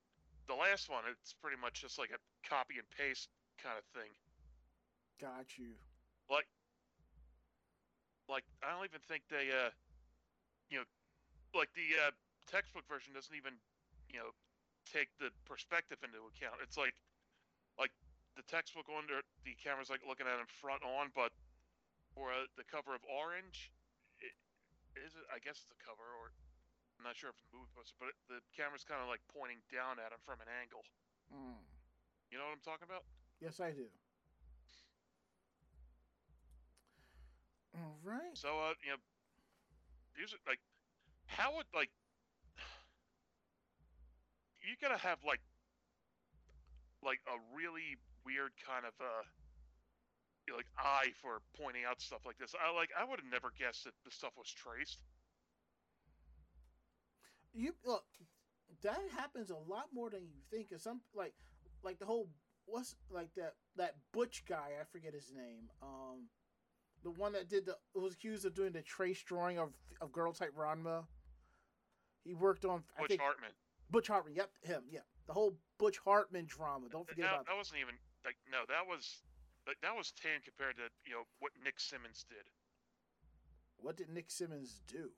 the last one, it's pretty much just like a copy and paste kind of thing. Got you. Like, like I don't even think they, uh, you know, like the uh, textbook version doesn't even, you know, take the perspective into account. It's like, like the textbook one, the camera's like looking at him front on, but for uh, the cover of Orange, it, is it? I guess it's the cover or. I'm not sure if the movie poster, but the camera's kind of like pointing down at him from an angle. Mm. You know what I'm talking about? Yes, I do. All right. So, uh, you know, these are, like, how would, like, you gotta have, like, like a really weird kind of, uh, you know, like, eye for pointing out stuff like this. I, like, I would have never guessed that this stuff was traced. You look, that happens a lot more than you think. Cause some like, like the whole what's like that that Butch guy, I forget his name. Um, the one that did the was accused of doing the trace drawing of of Girl Type Ranma. He worked on Butch I think, Hartman. Butch Hartman, yep, him, yeah. The whole Butch Hartman drama. Don't forget that, about that. That wasn't even like no, that was like that was tame compared to you know what Nick Simmons did. What did Nick Simmons do?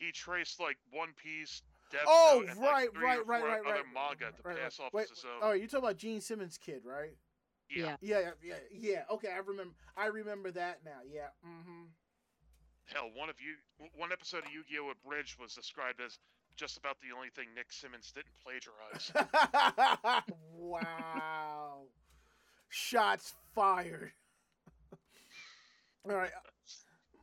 He traced like One Piece, Death oh, Note, and right, like three right, or four right, right, other right, manga to right, pass right, off wait, as his own. Oh, you're talking about Gene Simmons' kid, right? Yeah. yeah, yeah, yeah, yeah. Okay, I remember. I remember that now. Yeah. Mm-hmm. Hell, one of you, one episode of Yu-Gi-Oh! Abridged was described as just about the only thing Nick Simmons didn't plagiarize. Wow. Shots fired. All right.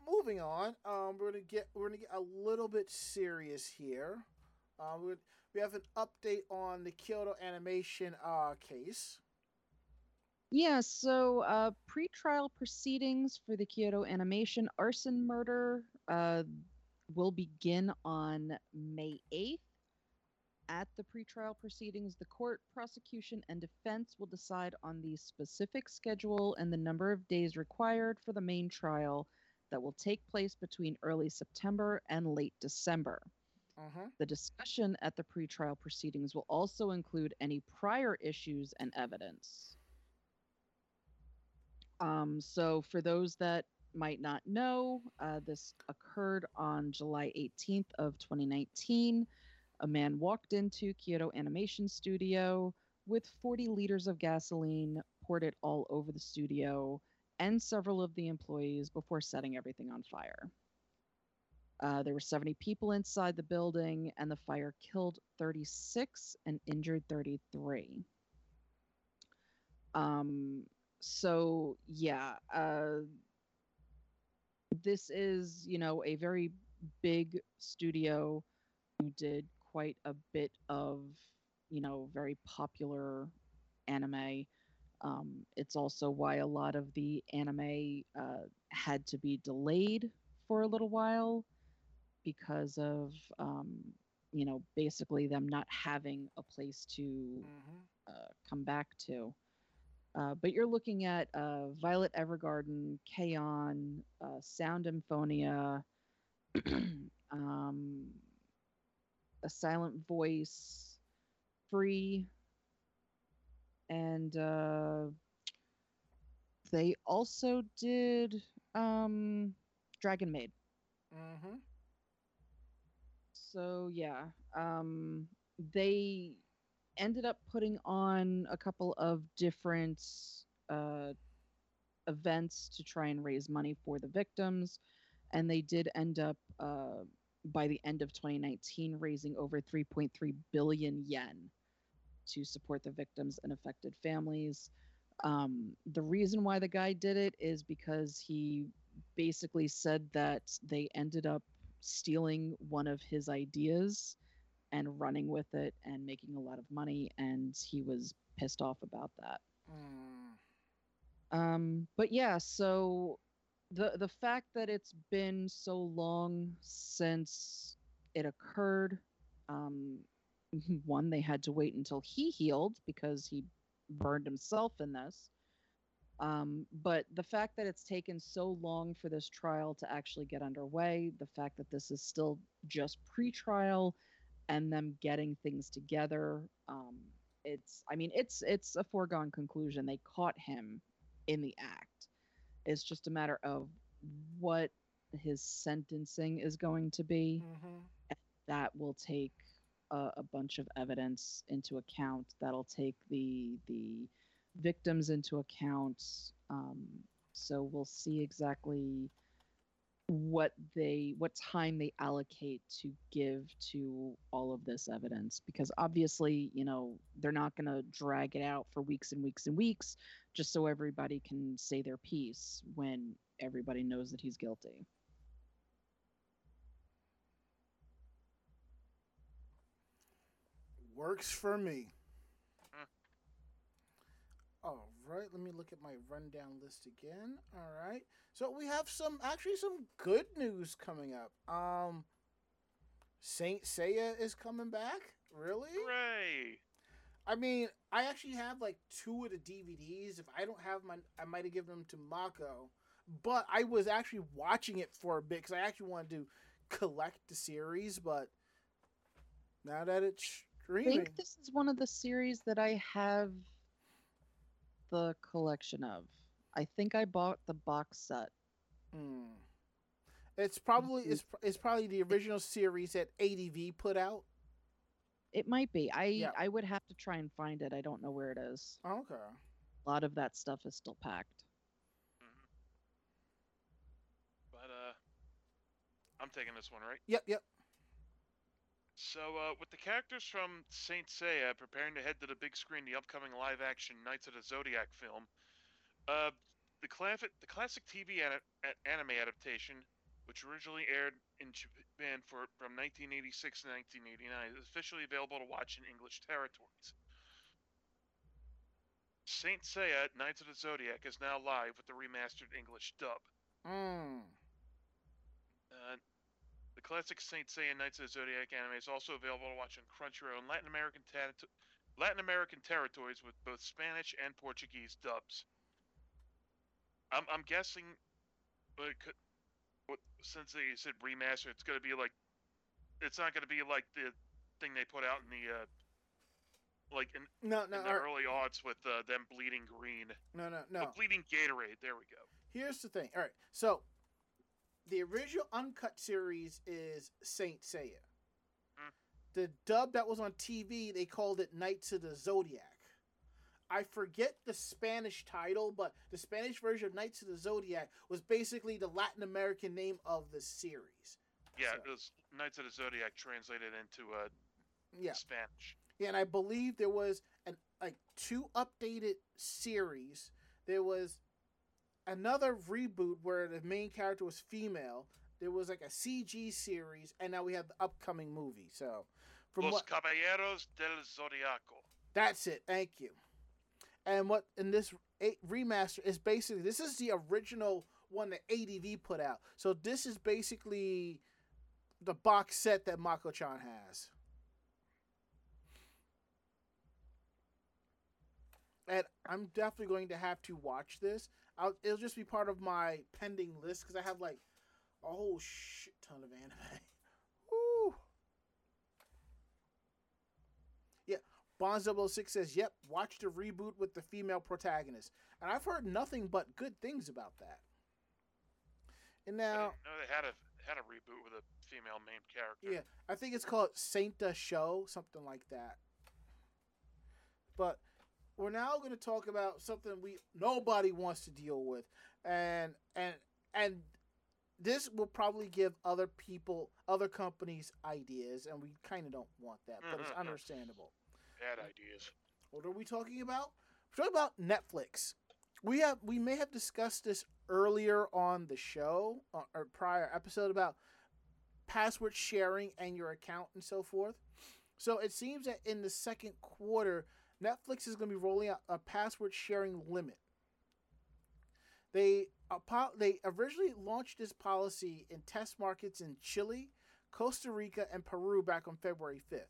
Moving on, um, we're gonna get we're gonna get a little bit serious here. Um, we we have an update on the Kyoto Animation uh, case. Yeah, so uh, pre-trial proceedings for the Kyoto Animation arson murder uh, will begin on May eighth. At the pre-trial proceedings, the court, prosecution, and defense will decide on the specific schedule and the number of days required for the main trial. That will take place between early September and late December. Uh-huh. The discussion at the pretrial proceedings will also include any prior issues and evidence. Um, so for those that might not know, uh, this occurred on July eighteenth of twenty nineteen. A man walked into Kyoto Animation Studio with forty liters of gasoline, poured it all over the studio, and several of the employees before setting everything on fire. Uh, there were seventy people inside the building, and the fire killed thirty-six and injured thirty-three. Um, so, yeah, uh, this is, you know, a very big studio who did quite a bit of, you know, very popular anime. Um, it's also why a lot of the anime uh, had to be delayed for a little while because of, um, you know, basically them not having a place to mm-hmm. uh, come back to. Uh, but you're looking at uh, Violet Evergarden, K-On!, uh, Sound Symphonia, um, A Silent Voice, Free. And uh, they also did um, Dragon Maid. Mm-hmm. So, yeah. Um, they ended up putting on a couple of different uh, events to try and raise money for the victims. and they did end up uh, by the end of twenty nineteen raising over three point three billion yen to support the victims and affected families. Um, the reason why the guy did it is because he basically said that they ended up stealing one of his ideas and running with it and making a lot of money, and he was pissed off about that. Mm. Um, but yeah, so the the fact that it's been so long since it occurred, um, one, they had to wait until he healed because he burned himself in this. Um, but the fact that it's taken so long for this trial to actually get underway, the fact that this is still just pre-trial and them getting things together, um, it's, I mean, it's, it's a foregone conclusion. They caught him in the act. It's just a matter of what his sentencing is going to be. Mm-hmm. And that will take a, a bunch of evidence into account. That'll take the, the, victims into account, um, so we'll see exactly what they what time they allocate to give to all of this evidence, because obviously, you know, they're not going to drag it out for weeks and weeks and weeks just so everybody can say their piece when everybody knows that he's guilty. Works for me. All right, let me look at my rundown list again. All right, so we have some, actually some good news coming up. Um, Saint Seiya is coming back. Really? Hooray! I mean, I actually have like two of the D V Ds. If I don't have my, I might have given them to Mako. But I was actually watching it for a bit because I actually wanted to collect the series. But now that it's streaming, I think this is one of the series that I have the collection of. I think I bought the box set. Mm. It's probably it's, it's probably the original series that A D V put out. It might be. I yeah. I would have to try and find it. I don't know where it is. Okay. A lot of that stuff is still packed. Mm-hmm. But uh, I'm taking this one, right? Yep, yep. So, uh, with the characters from Saint Seiya preparing to head to the big screen, the upcoming live-action Knights of the Zodiac film, uh, the, claf- the classic T V an- anime adaptation, which originally aired in Japan for, from nineteen eighty-six to nineteen eighty-nine, is officially available to watch in English territories. Saint Seiya, Knights of the Zodiac is now live with the remastered English dub. Mm. Uh... The classic Saint Seiya Knights of the Zodiac anime is also available to watch on Crunchyroll in Latin American, ta- Latin American territories with both Spanish and Portuguese dubs. I'm, I'm guessing, like, what, since they said remaster, it's going to be like, it's not going to be like the thing they put out in the, uh, like, in, no, no, in the our, early aughts with uh, them bleeding green. No, no, no. Oh, bleeding Gatorade. There we go. Here's the thing. All right. So, the original uncut series is Saint Seiya. Mm. The dub that was on T V, they called it Knights of the Zodiac. I forget the Spanish title, but the Spanish version of Knights of the Zodiac was basically the Latin American name of the series. Yeah, so it was Knights of the Zodiac translated into uh, yeah. Spanish. Yeah, and I believe there was an like two updated series. There was another reboot where the main character was female. There was like a C G series, and now we have the upcoming movie. So, from Los what... Caballeros del Zodiaco. That's it. Thank you. And what in this remaster is basically, this is the original one that A D V put out. So this is basically the box set that Mako Chan has. And I'm definitely going to have to watch this. I'll, it'll just be part of my pending list because I have like a whole shit ton of anime. Woo! Yeah, Bonds double oh six says, yep, watch the reboot with the female protagonist. And I've heard nothing but good things about that. And now, I didn't know they had a, had a reboot with a female main character. Yeah, I think it's called Sainta Show, something like that. But we're now going to talk about something we nobody wants to deal with, and and and this will probably give other people, other companies ideas, and we kind of don't want that, but it's understandable. Bad ideas. What are we talking about? We're talking about Netflix. We have we may have discussed this earlier on the show, or, or prior episode, about password sharing and your account and so forth. So it seems that in the second quarter, Netflix is going to be rolling out a password sharing limit. They they originally launched this policy in test markets in Chile, Costa Rica, and Peru back on February fifth.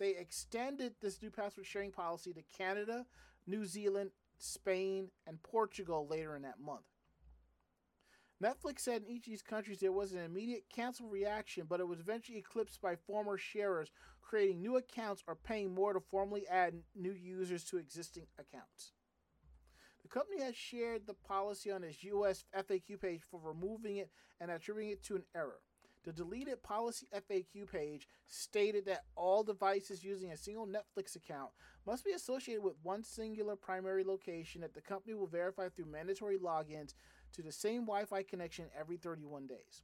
They extended this new password sharing policy to Canada, New Zealand, Spain, and Portugal later in that month. Netflix said in each of these countries there was an immediate cancel reaction, but it was eventually eclipsed by former sharers creating new accounts or paying more to formally add new users to existing accounts. The company has shared the policy on its U S F A Q page for removing it and attributing it to an error. The deleted policy F A Q page stated that all devices using a single Netflix account must be associated with one singular primary location that the company will verify through mandatory logins to the same Wi-Fi connection every thirty-one days.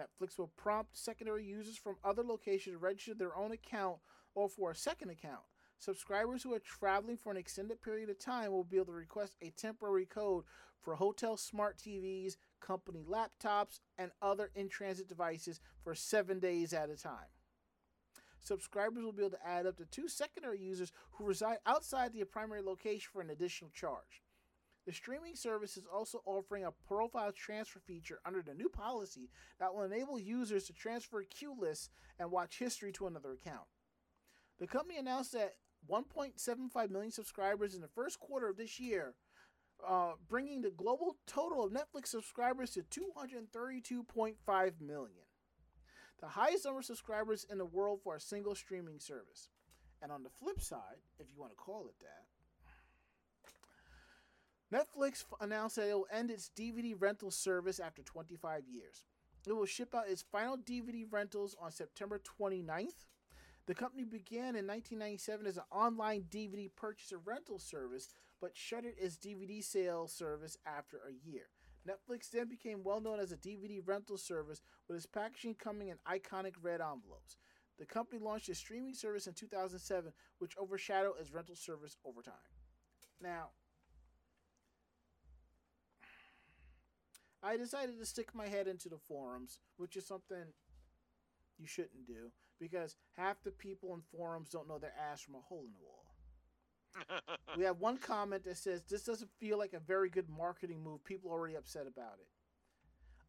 Netflix will prompt secondary users from other locations to register their own account or for a second account. Subscribers who are traveling for an extended period of time will be able to request a temporary code for hotel smart T Vs, company laptops, and other in-transit devices for seven days at a time. Subscribers will be able to add up to two secondary users who reside outside the primary location for an additional charge. The streaming service is also offering a profile transfer feature under the new policy that will enable users to transfer queue lists and watch history to another account. The company announced that one point seven five million subscribers in the first quarter of this year, uh, bringing the global total of Netflix subscribers to two hundred thirty-two point five million, the highest number of subscribers in the world for a single streaming service. And on the flip side, if you want to call it that, Netflix announced that it will end its D V D rental service after twenty-five years. It will ship out its final D V D rentals on September twenty-ninth. The company began in nineteen ninety-seven as an online D V D purchase and rental service, but shuttered its D V D sale service after a year. Netflix then became well known as a D V D rental service, with its packaging coming in iconic red envelopes. The company launched its streaming service in two thousand seven, which overshadowed its rental service over time. Now, I decided to stick my head into the forums, which is something you shouldn't do, because half the people in forums don't know their ass from a hole in the wall. We have one comment that says, "This doesn't feel like a very good marketing move. People are already upset about it."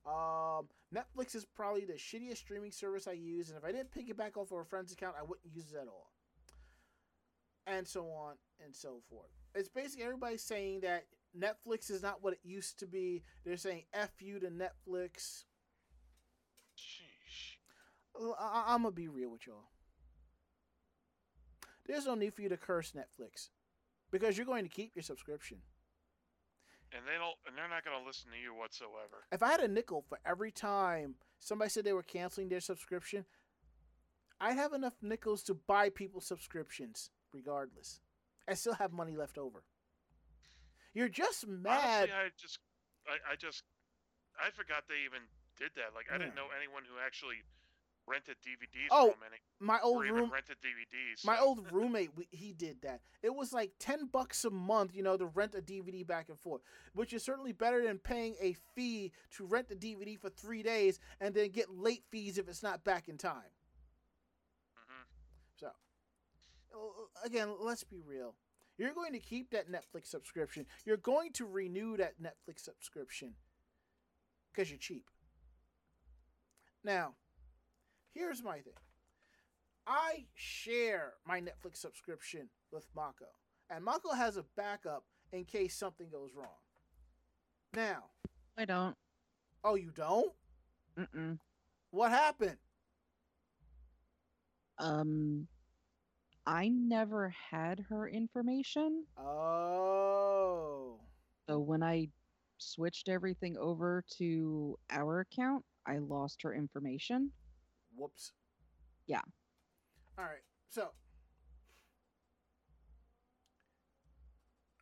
Um, Netflix is probably the shittiest streaming service I use, and if I didn't piggyback off of a friend's account, I wouldn't use it at all. And so on and so forth. It's basically everybody saying that Netflix is not what it used to be. They're saying F you to Netflix. Sheesh. I- I'm going to be real with y'all. There's no need for you to curse Netflix, because you're going to keep your subscription. And, they don't, and they're not going to listen to you whatsoever. If I had a nickel for every time somebody said they were canceling their subscription, I'd have enough nickels to buy people subscriptions regardless. I still have money left over. You're just mad. Honestly, I just, I, I just, I forgot they even did that. Like, I yeah. didn't know anyone who actually rented D V Ds. Oh, from any, my old room rented D V Ds. So. My old roommate, we, he did that. It was like ten bucks a month, you know, to rent a D V D back and forth, which is certainly better than paying a fee to rent the D V D for three days and then get late fees if it's not back in time. Mm-hmm. So, again, let's be real. You're going to keep that Netflix subscription. You're going to renew that Netflix subscription because you're cheap. Now, here's my thing. I share my Netflix subscription with Mako, and Mako has a backup in case something goes wrong. Now, I don't. Oh, you don't? Mm-mm. What happened? Um... I never had her information. Oh. So when I switched everything over to our account, I lost her information. Whoops. Yeah. All right. So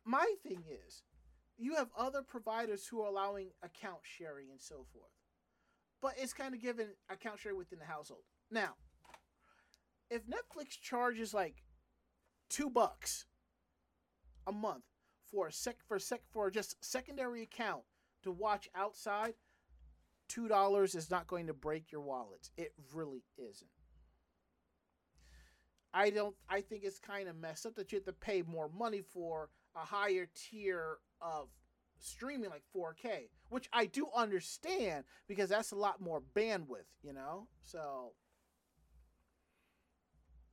my thing is, you have other providers who are allowing account sharing and so forth. but it's kind of given account share within the household. Now, if Netflix charges like two bucks a month for a sec for sec for just secondary account to watch outside, two dollars is not going to break your wallets. It really isn't. I don't. I think it's kind of messed up that you have to pay more money for a higher tier of streaming, like four K, which I do understand because that's a lot more bandwidth, you know. So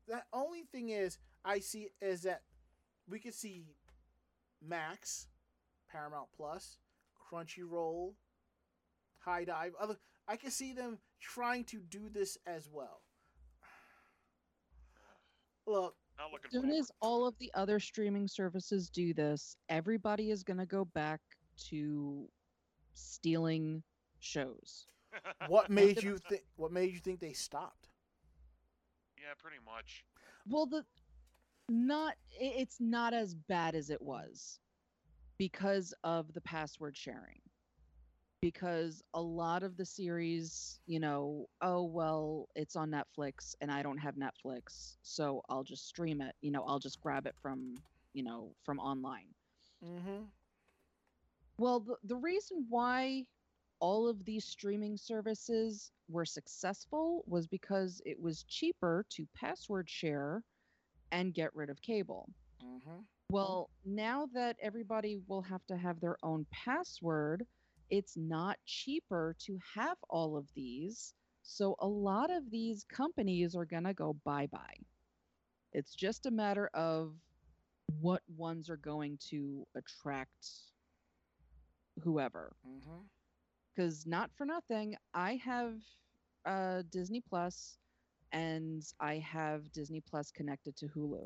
the only thing is I see is that we could see Max, Paramount Plus, Crunchyroll, High Dive. Other, I can see them trying to do this as well. Look, as soon as all of the other streaming services do this, everybody is going to go back to stealing shows. What made you think? What made you think they stopped? Yeah, pretty much. Well, the not it's not as bad as it was because of the password sharing. Because a lot of the series, you know, oh, well, it's on Netflix and I don't have Netflix, so I'll just stream it. You know, I'll just grab it from, you know, from online. Mm-hmm. Well, the, the reason why all of these streaming services were successful was because it was cheaper to password share and get rid of cable. Mm-hmm. Well, now that everybody will have to have their own password, it's not cheaper to have all of these. So a lot of these companies are going to go bye-bye. It's just a matter of what ones are going to attract whoever. Because mm-hmm. not for nothing, I have uh, Disney Plus and I have Disney Plus connected to Hulu.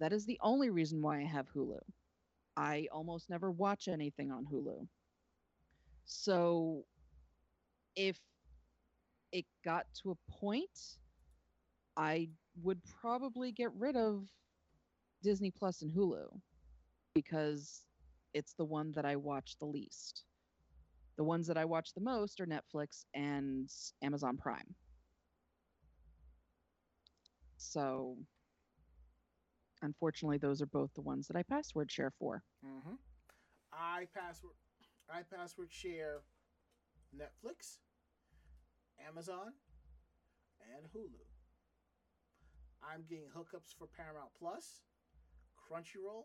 That is the only reason why I have Hulu. I almost never watch anything on Hulu. So if it got to a point, I would probably get rid of Disney Plus and Hulu because it's the one that I watch the least. The ones that I watch the most are Netflix and Amazon Prime. So unfortunately, those are both the ones that I password share for. Mm-hmm. I password... I password share Netflix, Amazon, and Hulu. I'm getting hookups for Paramount Plus, Crunchyroll,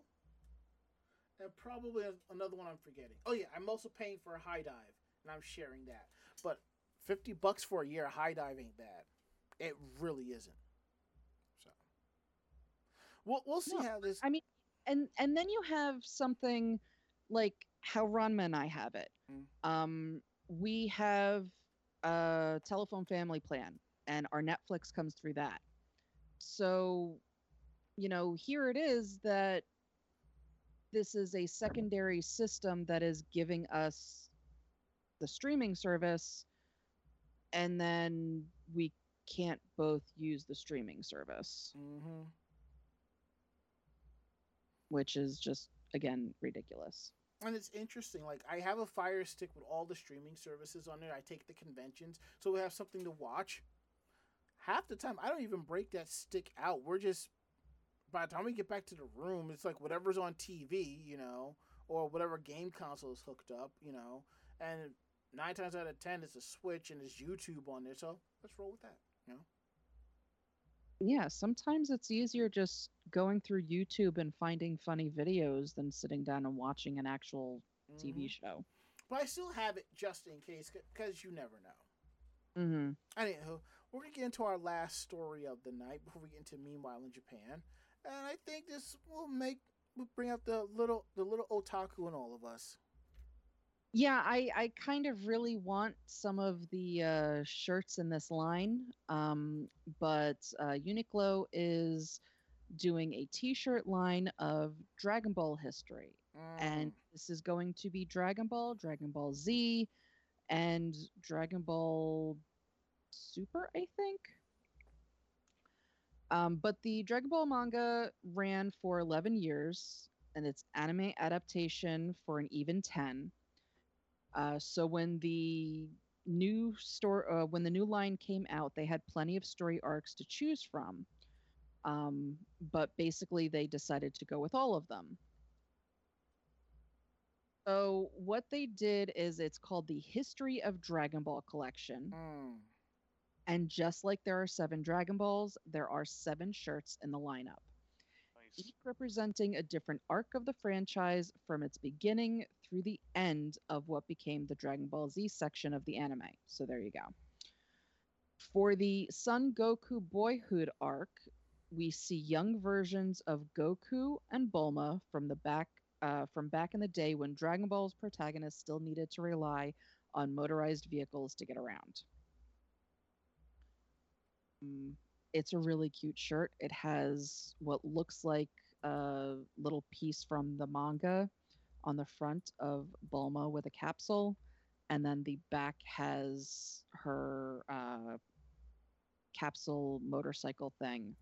and probably another one I'm forgetting. Oh yeah, I'm also paying for a High Dive, and I'm sharing that. But fifty bucks for a year of High Dive ain't bad. It really isn't. So we'll we'll see no, how this. I mean, and and then you have something like how Ranma and I have it. Mm. Um, we have a telephone family plan, and our Netflix comes through that. So, you know, here it is that this is a secondary system that is giving us the streaming service, and then we can't both use the streaming service. Mm-hmm. Which is just, again, ridiculous. And it's interesting, like, I have a Fire Stick with all the streaming services on there. I take the conventions, so we have something to watch. Half the time, I don't even break that stick out. We're just, by the time we get back to the room, it's like whatever's on T V, you know, or whatever game console is hooked up, you know. And nine times out of ten, it's a Switch and it's YouTube on there, so let's roll with that, you know. Yeah, sometimes it's easier just going through YouTube and finding funny videos than sitting down and watching an actual mm-hmm. T V show. But I still have it just in case, because you never know. Mm-hmm. Anywho, we're going to get into our last story of the night before we get into Meanwhile in Japan. And I think this will make will bring out the little the little otaku in all of us. Yeah, I, I kind of really want some of the uh, shirts in this line, um, but uh, Uniqlo is doing a t-shirt line of Dragon Ball history. Mm. And this is going to be Dragon Ball, Dragon Ball Z, and Dragon Ball Super, I think. Um, but the Dragon Ball manga ran for eleven years, and its anime adaptation for an even ten. Uh, so when the new store uh, when the new line came out, they had plenty of story arcs to choose from, um, but basically they decided to go with all of them. So what they did is it's called the History of Dragon Ball Collection. Mm. And just like there are seven Dragon Balls, there are seven shirts in the lineup. Nice. Each representing a different arc of the franchise from its beginning through the end of what became the Dragon Ball Z section of the anime. So there you go. For the Son Goku Boyhood arc, we see young versions of Goku and Bulma from the back Uh, from back in the day when Dragon Ball's protagonists still needed to rely on motorized vehicles to get around. Um, it's a really cute shirt. It has what looks like a little piece from the manga on the front of Bulma with a capsule, and then the back has her uh, capsule motorcycle thing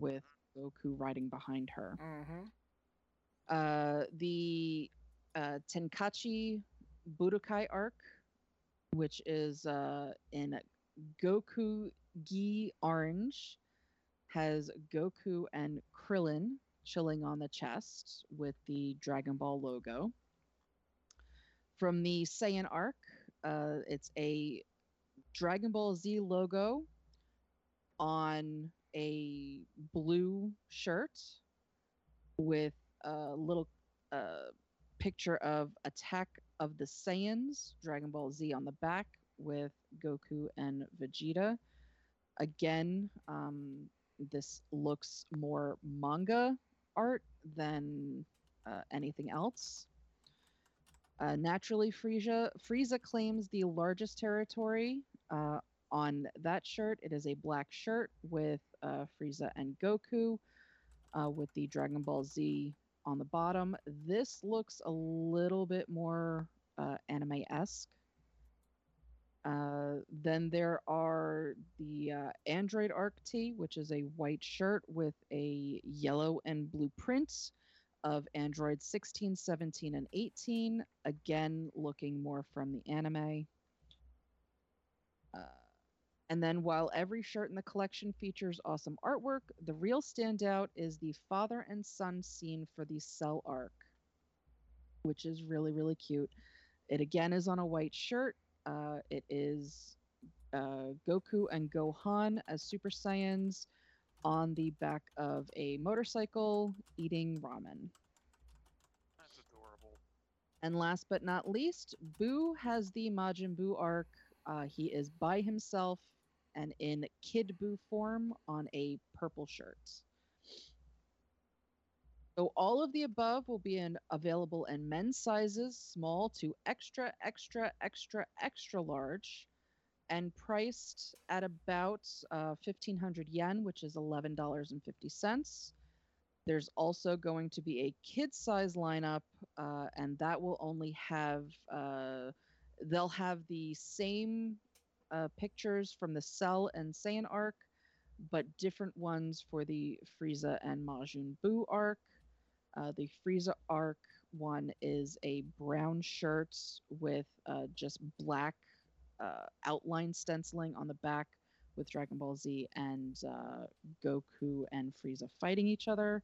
with Goku riding behind her. Mm-hmm. Uh, the uh, Tenkachi Budokai arc, which is uh, in Goku Gi Orange, has Goku and Krillin chilling on the chest with the Dragon Ball logo. From the Saiyan arc, uh, it's a Dragon Ball Z logo on a blue shirt with a little uh, picture of Attack of the Saiyans, Dragon Ball Z on the back with Goku and Vegeta. Again, um, this looks more manga art than uh, anything else. Uh, naturally, Frieza, Frieza claims the largest territory uh, on that shirt. It is a black shirt with uh, Frieza and Goku uh, with the Dragon Ball Z on the bottom. This looks a little bit more uh, anime-esque. Uh, then there are the uh, Android Arc T, which is a white shirt with a yellow and blue print of Android sixteen, seventeen, and eighteen. Again, looking more from the anime. Uh, And then while every shirt in the collection features awesome artwork, the real standout is the father and son scene for the Cell arc, which is really, really cute. It again is on a white shirt. Uh, it is uh, Goku and Gohan as Super Saiyans on the back of a motorcycle eating ramen. That's adorable. And last but not least, Boo has the Majin Buu arc. Uh, he is by himself and in Kid Buu form on a purple shirt. So all of the above will be in, available in men's sizes, small to extra, extra, extra, extra large, and priced at about uh, fifteen hundred yen, which is eleven dollars and fifty cents. There's also going to be a kid size lineup, uh, and that will only have... Uh, They'll have the same uh, pictures from the Cell and Saiyan arc, but different ones for the Frieza and Majin Buu arc. Uh, the Frieza arc one is a brown shirt with uh, just black uh, outline stenciling on the back with Dragon Ball Z and uh, Goku and Frieza fighting each other.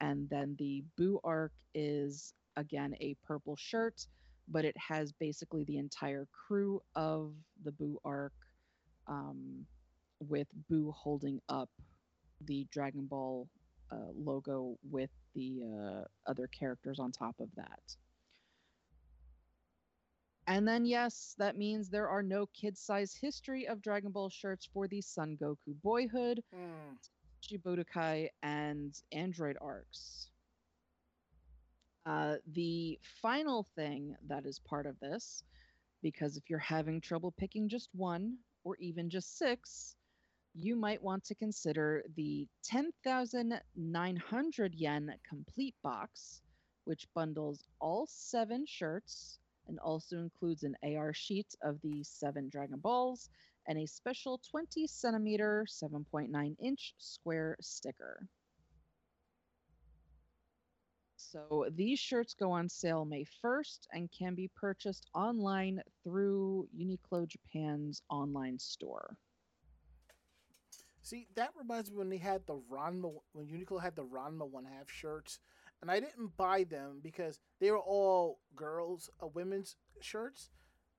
And then the Buu arc is, again, a purple shirt, but it has basically the entire crew of the Buu arc, um, with Buu holding up the Dragon Ball uh, logo with the uh, other characters on top of that. And then, yes, that means there are no kid-size History of Dragon Ball shirts for the Son Goku Boyhood, mm. Budokai, and Android arcs. Uh, the final thing that is part of this, because if you're having trouble picking just one or even just six, you might want to consider the ten thousand nine hundred yen complete box, which bundles all seven shirts and also includes an A R sheet of the seven Dragon Balls and a special twenty centimeter, seven point nine inch square sticker. So these shirts go on sale May first and can be purchased online through Uniqlo Japan's online store. See, that reminds me when they had the Ranma, when Uniqlo had the Ranma one half shirts, and I didn't buy them because they were all girls, uh, women's shirts,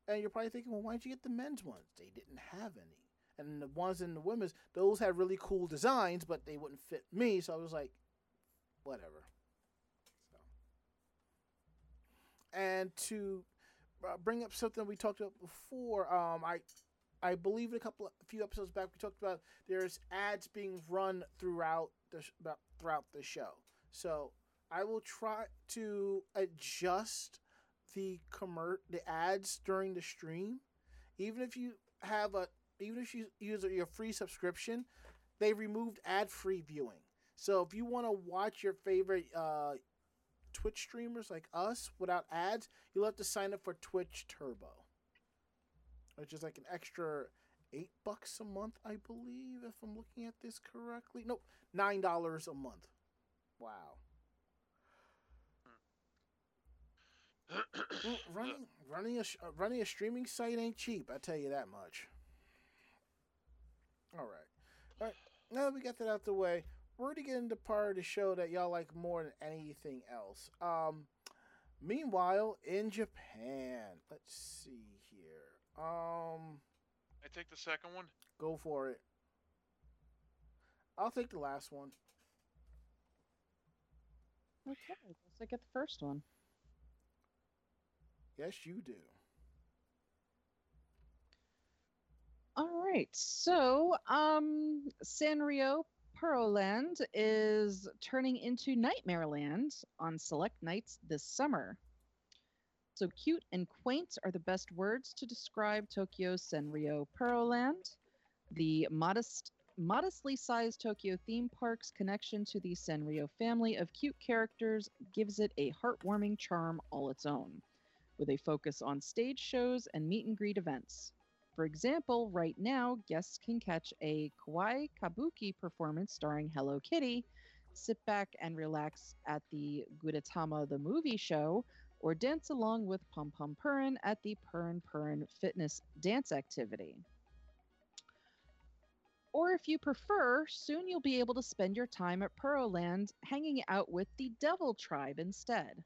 and you're probably thinking, well, why did you get the men's ones? They didn't have any. And the ones in the women's, those had really cool designs, but they wouldn't fit me, so I was like, whatever. So, and to uh, bring up something we talked about before, um, I I believe a couple, a few episodes back, we talked about there's ads being run throughout the sh- about, throughout the show. So I will try to adjust the commer- the ads during the stream, even if you have a even if you use your free subscription, they removed ad-free viewing. So if you want to watch your favorite uh, Twitch streamers like us without ads, you'll have to sign up for Twitch Turbo, which is like an extra eight bucks a month, I believe, if I'm looking at this correctly. Nope, nine dollars a month. Wow. Well, running running a uh, running a streaming site ain't cheap. I tell you that much. All right, all right. Now that we got that out the way, we're to get into part of the show that y'all like more than anything else. Um, meanwhile, in Japan, let's see here. Um, I take the second one. Go for it. I'll take the last one. Okay, I guess I get the first one. Yes, you do. All right, so um, Sanrio Pearl Land is turning into Nightmare Land on select nights this summer. So cute and quaint are the best words to describe Tokyo's Sanrio Pearl Land. The modest, modestly sized Tokyo theme park's connection to the Sanrio family of cute characters gives it a heartwarming charm all its own, with a focus on stage shows and meet and greet events. For example, right now, guests can catch a kawaii kabuki performance starring Hello Kitty, sit back and relax at the Gudetama the Movie show, or dance along with Pom Pom Purin at the Purin Purin Fitness Dance Activity. Or if you prefer, soon you'll be able to spend your time at Pearl Land hanging out with the Devil Tribe instead.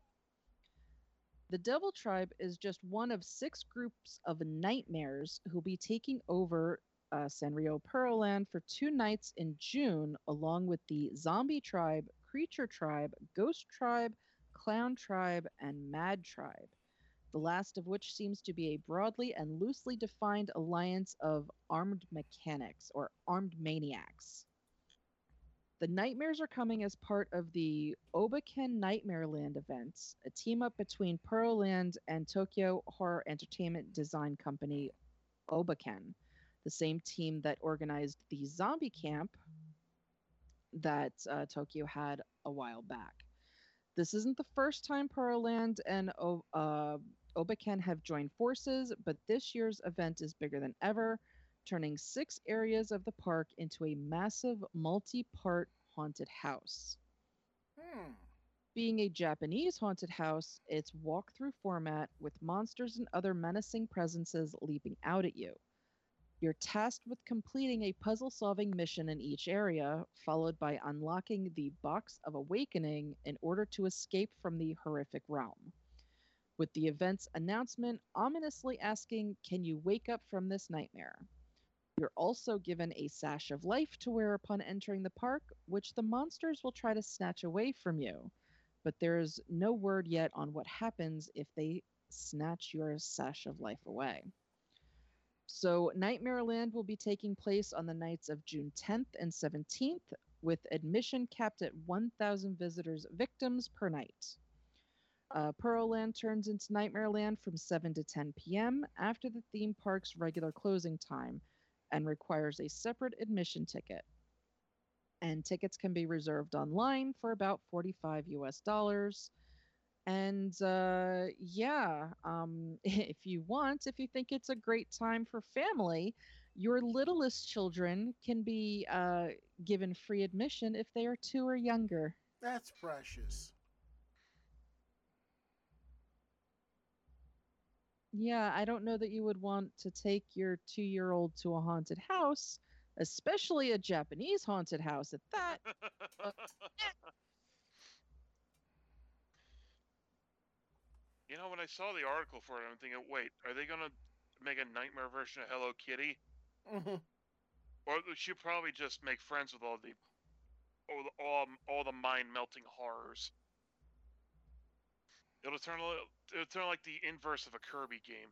The Devil Tribe is just one of six groups of nightmares who'll be taking over uh, Sanrio Pearl Land for two nights in June, along with the Zombie Tribe, Creature Tribe, Ghost Tribe, Clown Tribe, and Mad Tribe, the last of which seems to be a broadly and loosely defined alliance of armed mechanics or armed maniacs. The Nightmares are coming as part of the Obaken Nightmare Land events, a team-up between Pearl Land and Tokyo horror entertainment design company Obaken, the same team that organized the zombie camp that uh, Tokyo had a while back. This isn't the first time Pearl Land and o- uh, Obaken have joined forces, but this year's event is bigger than ever, turning six areas of the park into a massive multi-part haunted house. Hmm. Being a Japanese haunted house, it's walk-through format with monsters and other menacing presences leaping out at you. You're tasked with completing a puzzle-solving mission in each area, followed by unlocking the Box of Awakening in order to escape from the horrific realm. With the event's announcement ominously asking, "Can you wake up from this nightmare?" You're also given a sash of life to wear upon entering the park, which the monsters will try to snatch away from you. But there is no word yet on what happens if they snatch your sash of life away. So Nightmare Land will be taking place on the nights of June tenth and seventeenth, with admission capped at one thousand visitors victims per night. Uh, Pearl Land turns into Nightmare Land from seven to ten p.m. after the theme park's regular closing time, and requires a separate admission ticket. And tickets can be reserved online for about forty-five U S dollars. And uh, yeah, um, if you want, if you think it's a great time for family, your littlest children can be uh, given free admission if they are two or younger. That's precious. yeah, I don't know that you would want to take your two-year-old to a haunted house, especially a Japanese haunted house at that. You know, when I saw the article for it, I'm thinking, wait, are they going to make a nightmare version of Hello Kitty? Mm-hmm. Or she'd probably just make friends with all the all all, all the mind-melting horrors. It'll turn it'll turn like the inverse of a Kirby game.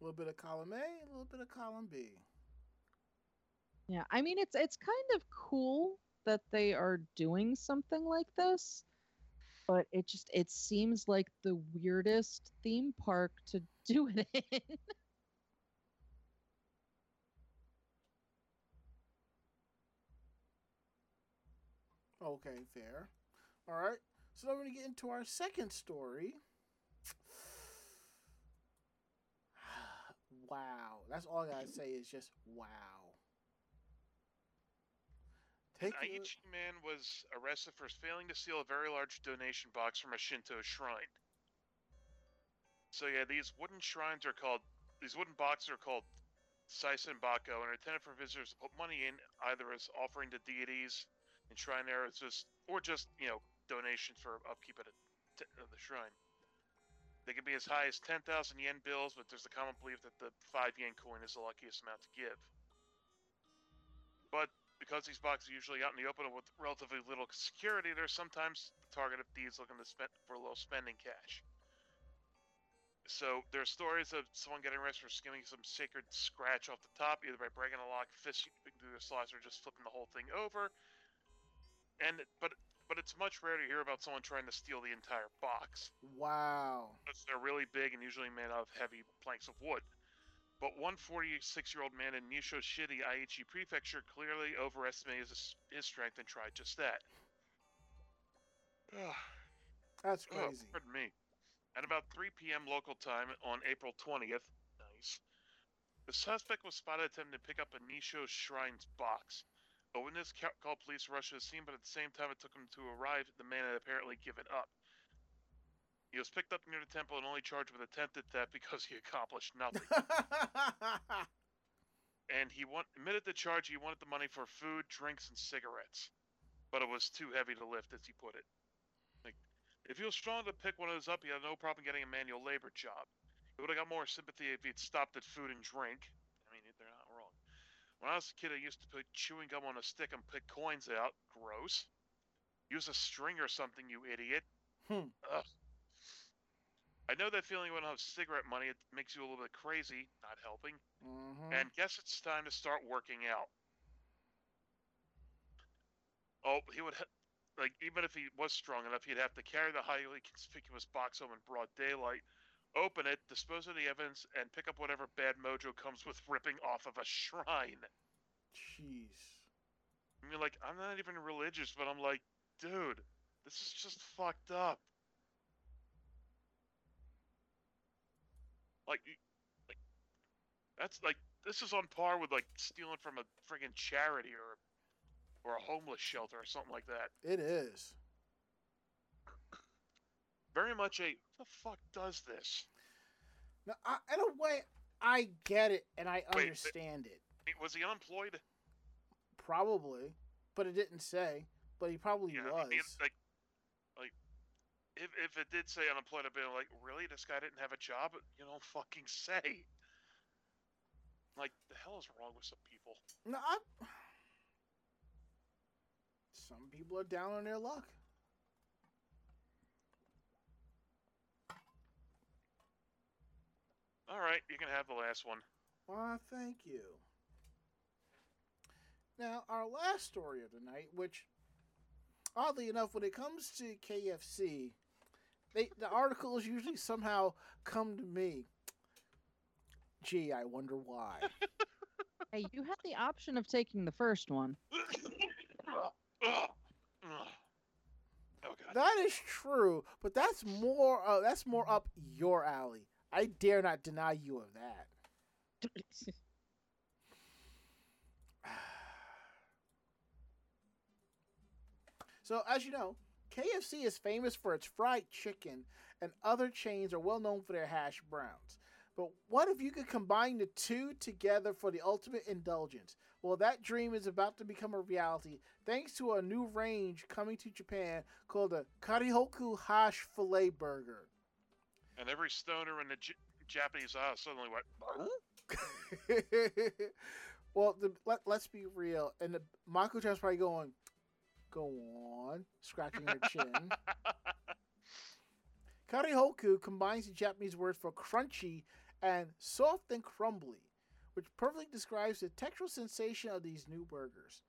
A little bit of column A, a little bit of column B. Yeah, I mean, it's it's kind of cool that they are doing something like this, but it just it seems like the weirdest theme park to do it in. Okay, fair. All right, so now we're going to get into our second story. Wow. That's all I got to say is just wow. Take an Aichi man was arrested for failing to seal a very large donation box from a Shinto shrine. So yeah, these wooden shrines are called, these wooden boxes are called Saisenbako and are intended for visitors to put money in, either as offering to deities and shrine areas, or just, you know, donations for upkeep at a t- of the shrine. They can be as high as ten thousand yen bills, but there's the common belief that the five yen coin is the luckiest amount to give. But because these boxes are usually out in the open with relatively little security, they're sometimes the target of thieves looking to spend for a little spending cash. So there are stories of someone getting arrested for skimming some sacred scratch off the top, either by breaking a lock, fishing through a slice, or just flipping the whole thing over. And but but it's much rare to hear about someone trying to steal the entire box. Wow. Because they're really big and usually made out of heavy planks of wood. But one forty-six-year-old man in Nisho-Shiki, Aichi Prefecture, clearly overestimated his, his strength and tried just that. Ugh. That's crazy. Oh, pardon me. At about three p.m. local time on April twentieth, nice, the suspect was spotted attempting to pick up a Nisho Shrine's box. A witness called police rushed to the scene, but at the same time it took him to arrive, the man had apparently given up. He was picked up near the temple and only charged with attempted theft because he accomplished nothing. And he want, admitted the charge. He wanted the money for food, drinks, and cigarettes. But it was too heavy to lift, as he put it. Like, if he was strong to pick one of those up, he had no problem getting a manual labor job. He would have got more sympathy if he'd stopped at food and drink. I mean, they're not wrong. When I was a kid, I used to put chewing gum on a stick and pick coins out. Gross. Use a string or something, you idiot. Hmm. Ugh. I know that feeling when I have cigarette money, it makes you a little bit crazy, not helping. Mm-hmm. And guess it's time to start working out. Oh, he would, ha- like, even if he was strong enough, he'd have to carry the highly conspicuous box home in broad daylight, open it, dispose of the evidence, and pick up whatever bad mojo comes with ripping off of a shrine. Jeez. I mean, like, I'm not even religious, but I'm like, dude, this is just fucked up. Like, like, that's like, this is on par with, like, stealing from a friggin' charity or, or a homeless shelter or something like that. It is. Very much a, what the fuck does this? Now, I, in a way, I get it and I Wait, understand it, it. Was he unemployed? Probably, but it didn't say. But he probably yeah, was. I mean, like, like, if if it did say unemployed, I'd be like, really? This guy didn't have a job? You don't fucking say. Like, the hell is wrong with some people? No, I... Some people are down on their luck. All right, you can have the last one. Well, thank you. Now, our last story of the night, which, oddly enough, when it comes to K F C, they, the articles usually somehow come to me. Gee, I wonder why. Hey, you had the option of taking the first one. Oh, God. That is true, but that's more uh, that's more up your alley. I dare not deny you of that. So, as you know, K F C is famous for its fried chicken, and other chains are well known for their hash browns. But what if you could combine the two together for the ultimate indulgence? Well, that dream is about to become a reality thanks to a new range coming to Japan called the Karihoku Hash Filet Burger. And every stoner in the J- Japanese aisle suddenly went, well, the, let, let's be real. And the Mako Chan's probably going, go on, scratching her chin. Karihoku combines the Japanese words for crunchy and soft and crumbly, which perfectly describes the textural sensation of these new burgers.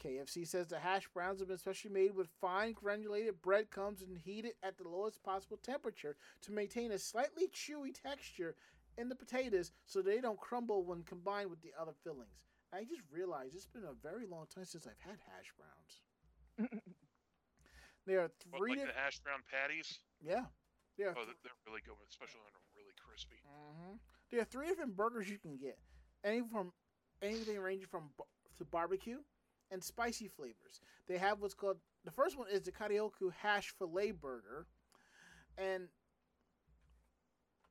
K F C says the hash browns have been specially made with fine granulated breadcrumbs and heated at the lowest possible temperature to maintain a slightly chewy texture in the potatoes so they don't crumble when combined with the other fillings. I just realized it's been a very long time since I've had hash browns. There are three... What, like di- the hash brown patties? Yeah. There oh, th- they're really good. Especially when they're really crispy. Mm-hmm. There are three different burgers you can get. Any from, anything ranging from bar- to barbecue and spicy flavors. They have what's called... The first one is the Karihoku Hash Filet Burger. And...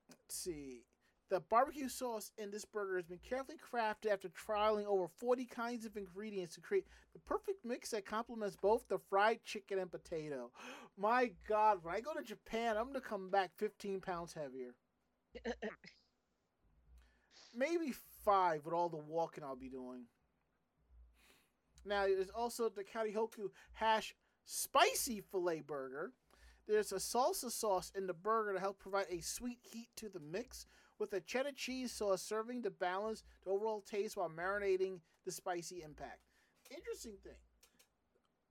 Let's see... The barbecue sauce in this burger has been carefully crafted after trialing over forty kinds of ingredients to create the perfect mix that complements both the fried chicken and potato. My God, when I go to Japan, I'm going to come back fifteen pounds heavier. Maybe five with all the walking I'll be doing. Now, there's also the Karihoku Hash Spicy Filet Burger. There's a salsa sauce in the burger to help provide a sweet heat to the mix, with a cheddar cheese sauce serving to balance the overall taste while marinating the spicy impact. Interesting thing.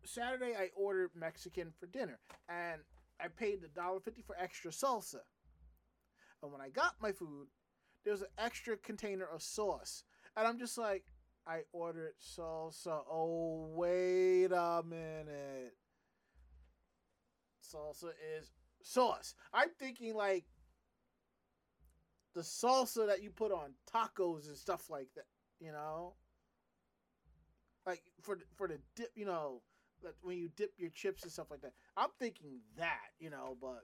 Saturday, I ordered Mexican for dinner, and I paid one dollar and fifty cents for extra salsa. And when I got my food, there was an extra container of sauce. And I'm just like, I ordered salsa. Oh, wait a minute. Salsa is sauce. I'm thinking, like, the salsa that you put on tacos and stuff like that, you know? Like, for, for the dip, you know, like when you dip your chips and stuff like that. I'm thinking that, you know, but...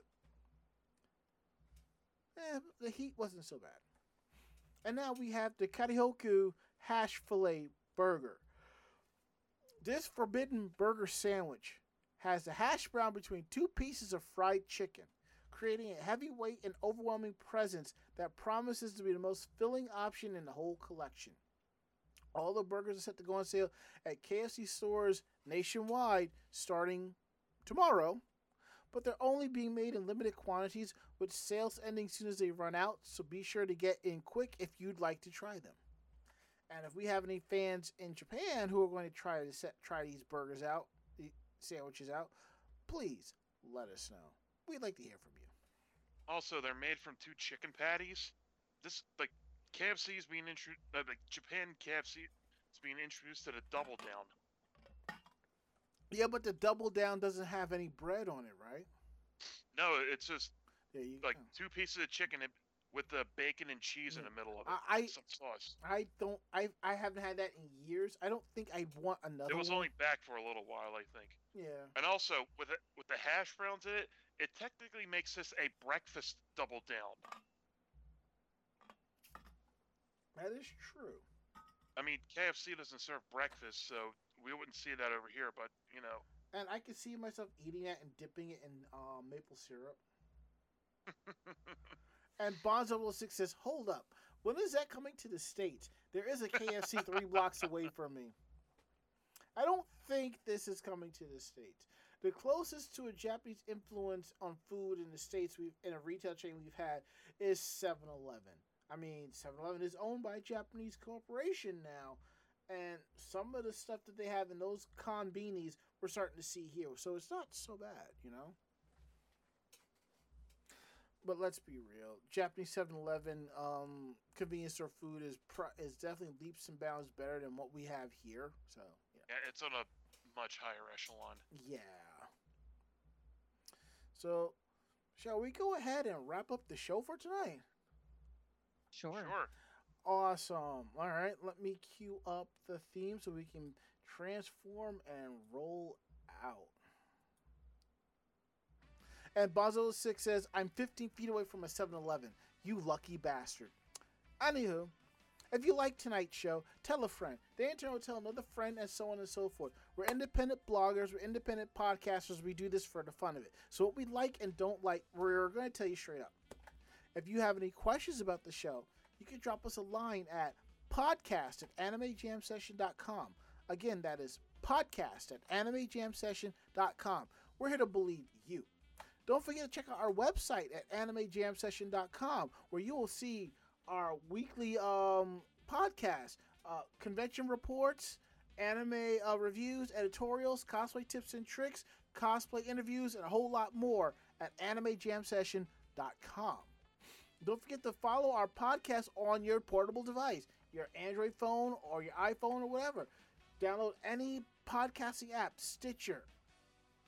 Eh, the heat wasn't so bad. And now we have the Karihoku Hash Filet Burger. This forbidden burger sandwich has the hash brown between two pieces of fried chicken, creating a heavyweight and overwhelming presence that promises to be the most filling option in the whole collection. All the burgers are set to go on sale at K F C stores nationwide starting tomorrow, but they're only being made in limited quantities with sales ending soon as they run out, so be sure to get in quick if you'd like to try them. And if we have any fans in Japan who are going to try to set, try these burgers out, the sandwiches out, please let us know. We'd like to hear from you. Also, they're made from two chicken patties. This, like, K F C is being introduced, uh, like, Japan K F C is being introduced to the Double Down. Yeah, but the Double Down doesn't have any bread on it, right? No, it's just, there you like, go. Two pieces of chicken with the bacon and cheese in the middle of it. I, I some sauce. I don't, I I haven't had that in years. I don't think I want another It was one. Only back for a little while, I think. Yeah. And also, with it, with the hash browns in it, it technically makes this a breakfast Double Down. That is true. I mean, K F C doesn't serve breakfast, so we wouldn't see that over here, but, you know. And I could see myself eating that and dipping it in uh, maple syrup. And Bonzo oh six says, hold up, when is that coming to the States? There is a K F C three blocks away from me. I don't think this is coming to the States. The closest to a Japanese influence on food in the States we've in a retail chain we've had is seven eleven. I mean, seven eleven is owned by a Japanese corporation now, and some of the stuff that they have in those konbinis we're starting to see here, so it's not so bad, you know? But let's be real. Japanese seven eleven um, convenience store food is, pro- is definitely leaps and bounds better than what we have here, so... Yeah, yeah it's on a much higher echelon. Yeah. So, shall we go ahead and wrap up the show for tonight? Sure. Sure. Awesome. All right, let me cue up the theme so we can transform and roll out. And Bozzolo six says, I'm fifteen feet away from a seven eleven. You lucky bastard. Anywho, if you like tonight's show, tell a friend. The internet will tell another friend, and so on and so forth. We're independent bloggers. We're independent podcasters. We do this for the fun of it. So what we like and don't like, we're going to tell you straight up. If you have any questions about the show, you can drop us a line at podcast at animejamsession.com. Again, that is podcast at animejamsession.com. We're here to believe you. Don't forget to check out our website at animejamsession dot com, where you will see our weekly um, podcast, uh, convention reports, anime uh, reviews, editorials, cosplay tips and tricks, cosplay interviews, and a whole lot more at animejamsession dot com. Don't forget to follow our podcast on your portable device, your Android phone or your iPhone or whatever. Download any podcasting app, Stitcher,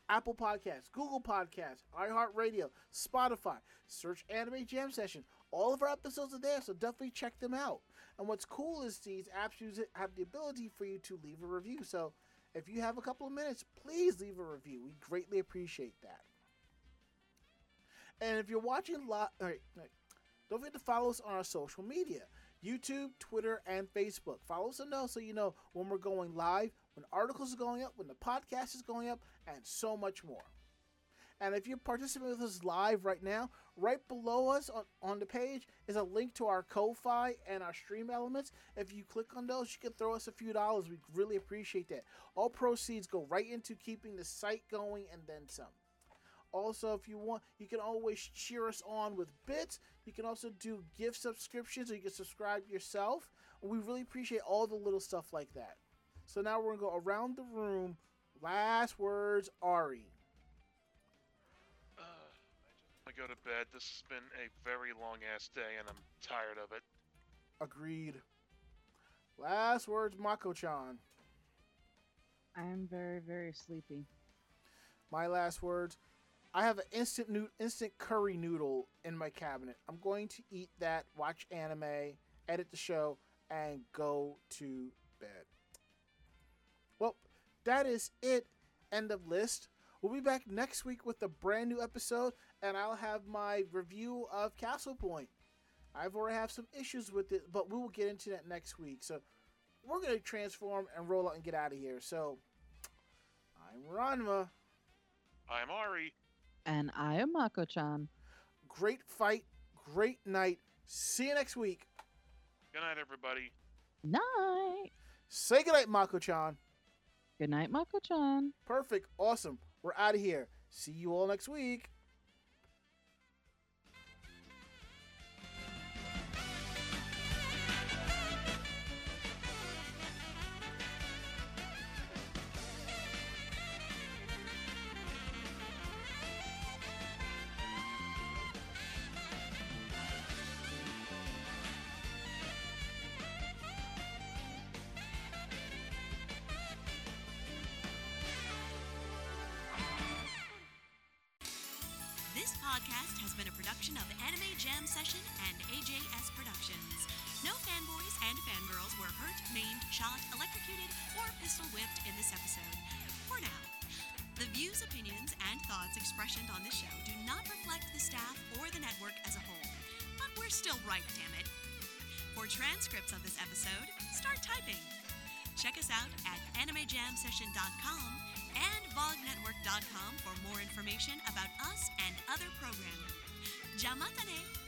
Apple Podcasts, Google Podcasts, iHeartRadio, Spotify. Search Anime Jam Session. All of our episodes are there, so definitely check them out. And what's cool is these apps have the ability for you to leave a review. So if you have a couple of minutes, please leave a review. We greatly appreciate that. And if you're watching live, don't forget to follow us on our social media, YouTube, Twitter, and Facebook. Follow us and know so you know when we're going live, when articles are going up, when the podcast is going up, and so much more. And if you're participating with us live right now, right below us on, on the page is a link to our Ko-Fi and our stream elements. If you click on those, you can throw us a few dollars. We really appreciate that. All proceeds go right into keeping the site going and then some. Also, if you want, you can always cheer us on with bits. You can also do gift subscriptions, or you can subscribe yourself. We really appreciate all the little stuff like that. So now we're going to go around the room. Last words, Ari. Uh, I just want to go to bed. This has been a very long-ass day, and I'm tired of it. Agreed. Last words, Mako-chan. I am very, very sleepy. My last words... I have an instant no- instant curry noodle in my cabinet. I'm going to eat that, watch anime, edit the show, and go to bed. Well, that is it. End of list. We'll be back next week with a brand new episode, and I'll have my review of Castle Point. I've already had some issues with it, but we will get into that next week. So we're going to transform and roll out and get out of here. So I'm Ranma. I'm Ari. And I am Mako-chan. Great fight. Great night. See you next week. Good night, everybody. Night. Say good night, Mako-chan. Good night, Mako-chan. Perfect. Awesome. We're out of here. See you all next week. Of Anime Jam Session and A J S Productions. No fanboys and fangirls were hurt, maimed, shot, electrocuted, or pistol-whipped in this episode. For now. The views, opinions, and thoughts expressed on this show do not reflect the staff or the network as a whole. But we're still right, damn it. For transcripts of this episode, start typing. Check us out at anime jam session dot com and vogue network dot com for more information about us and other programming. じゃあまたね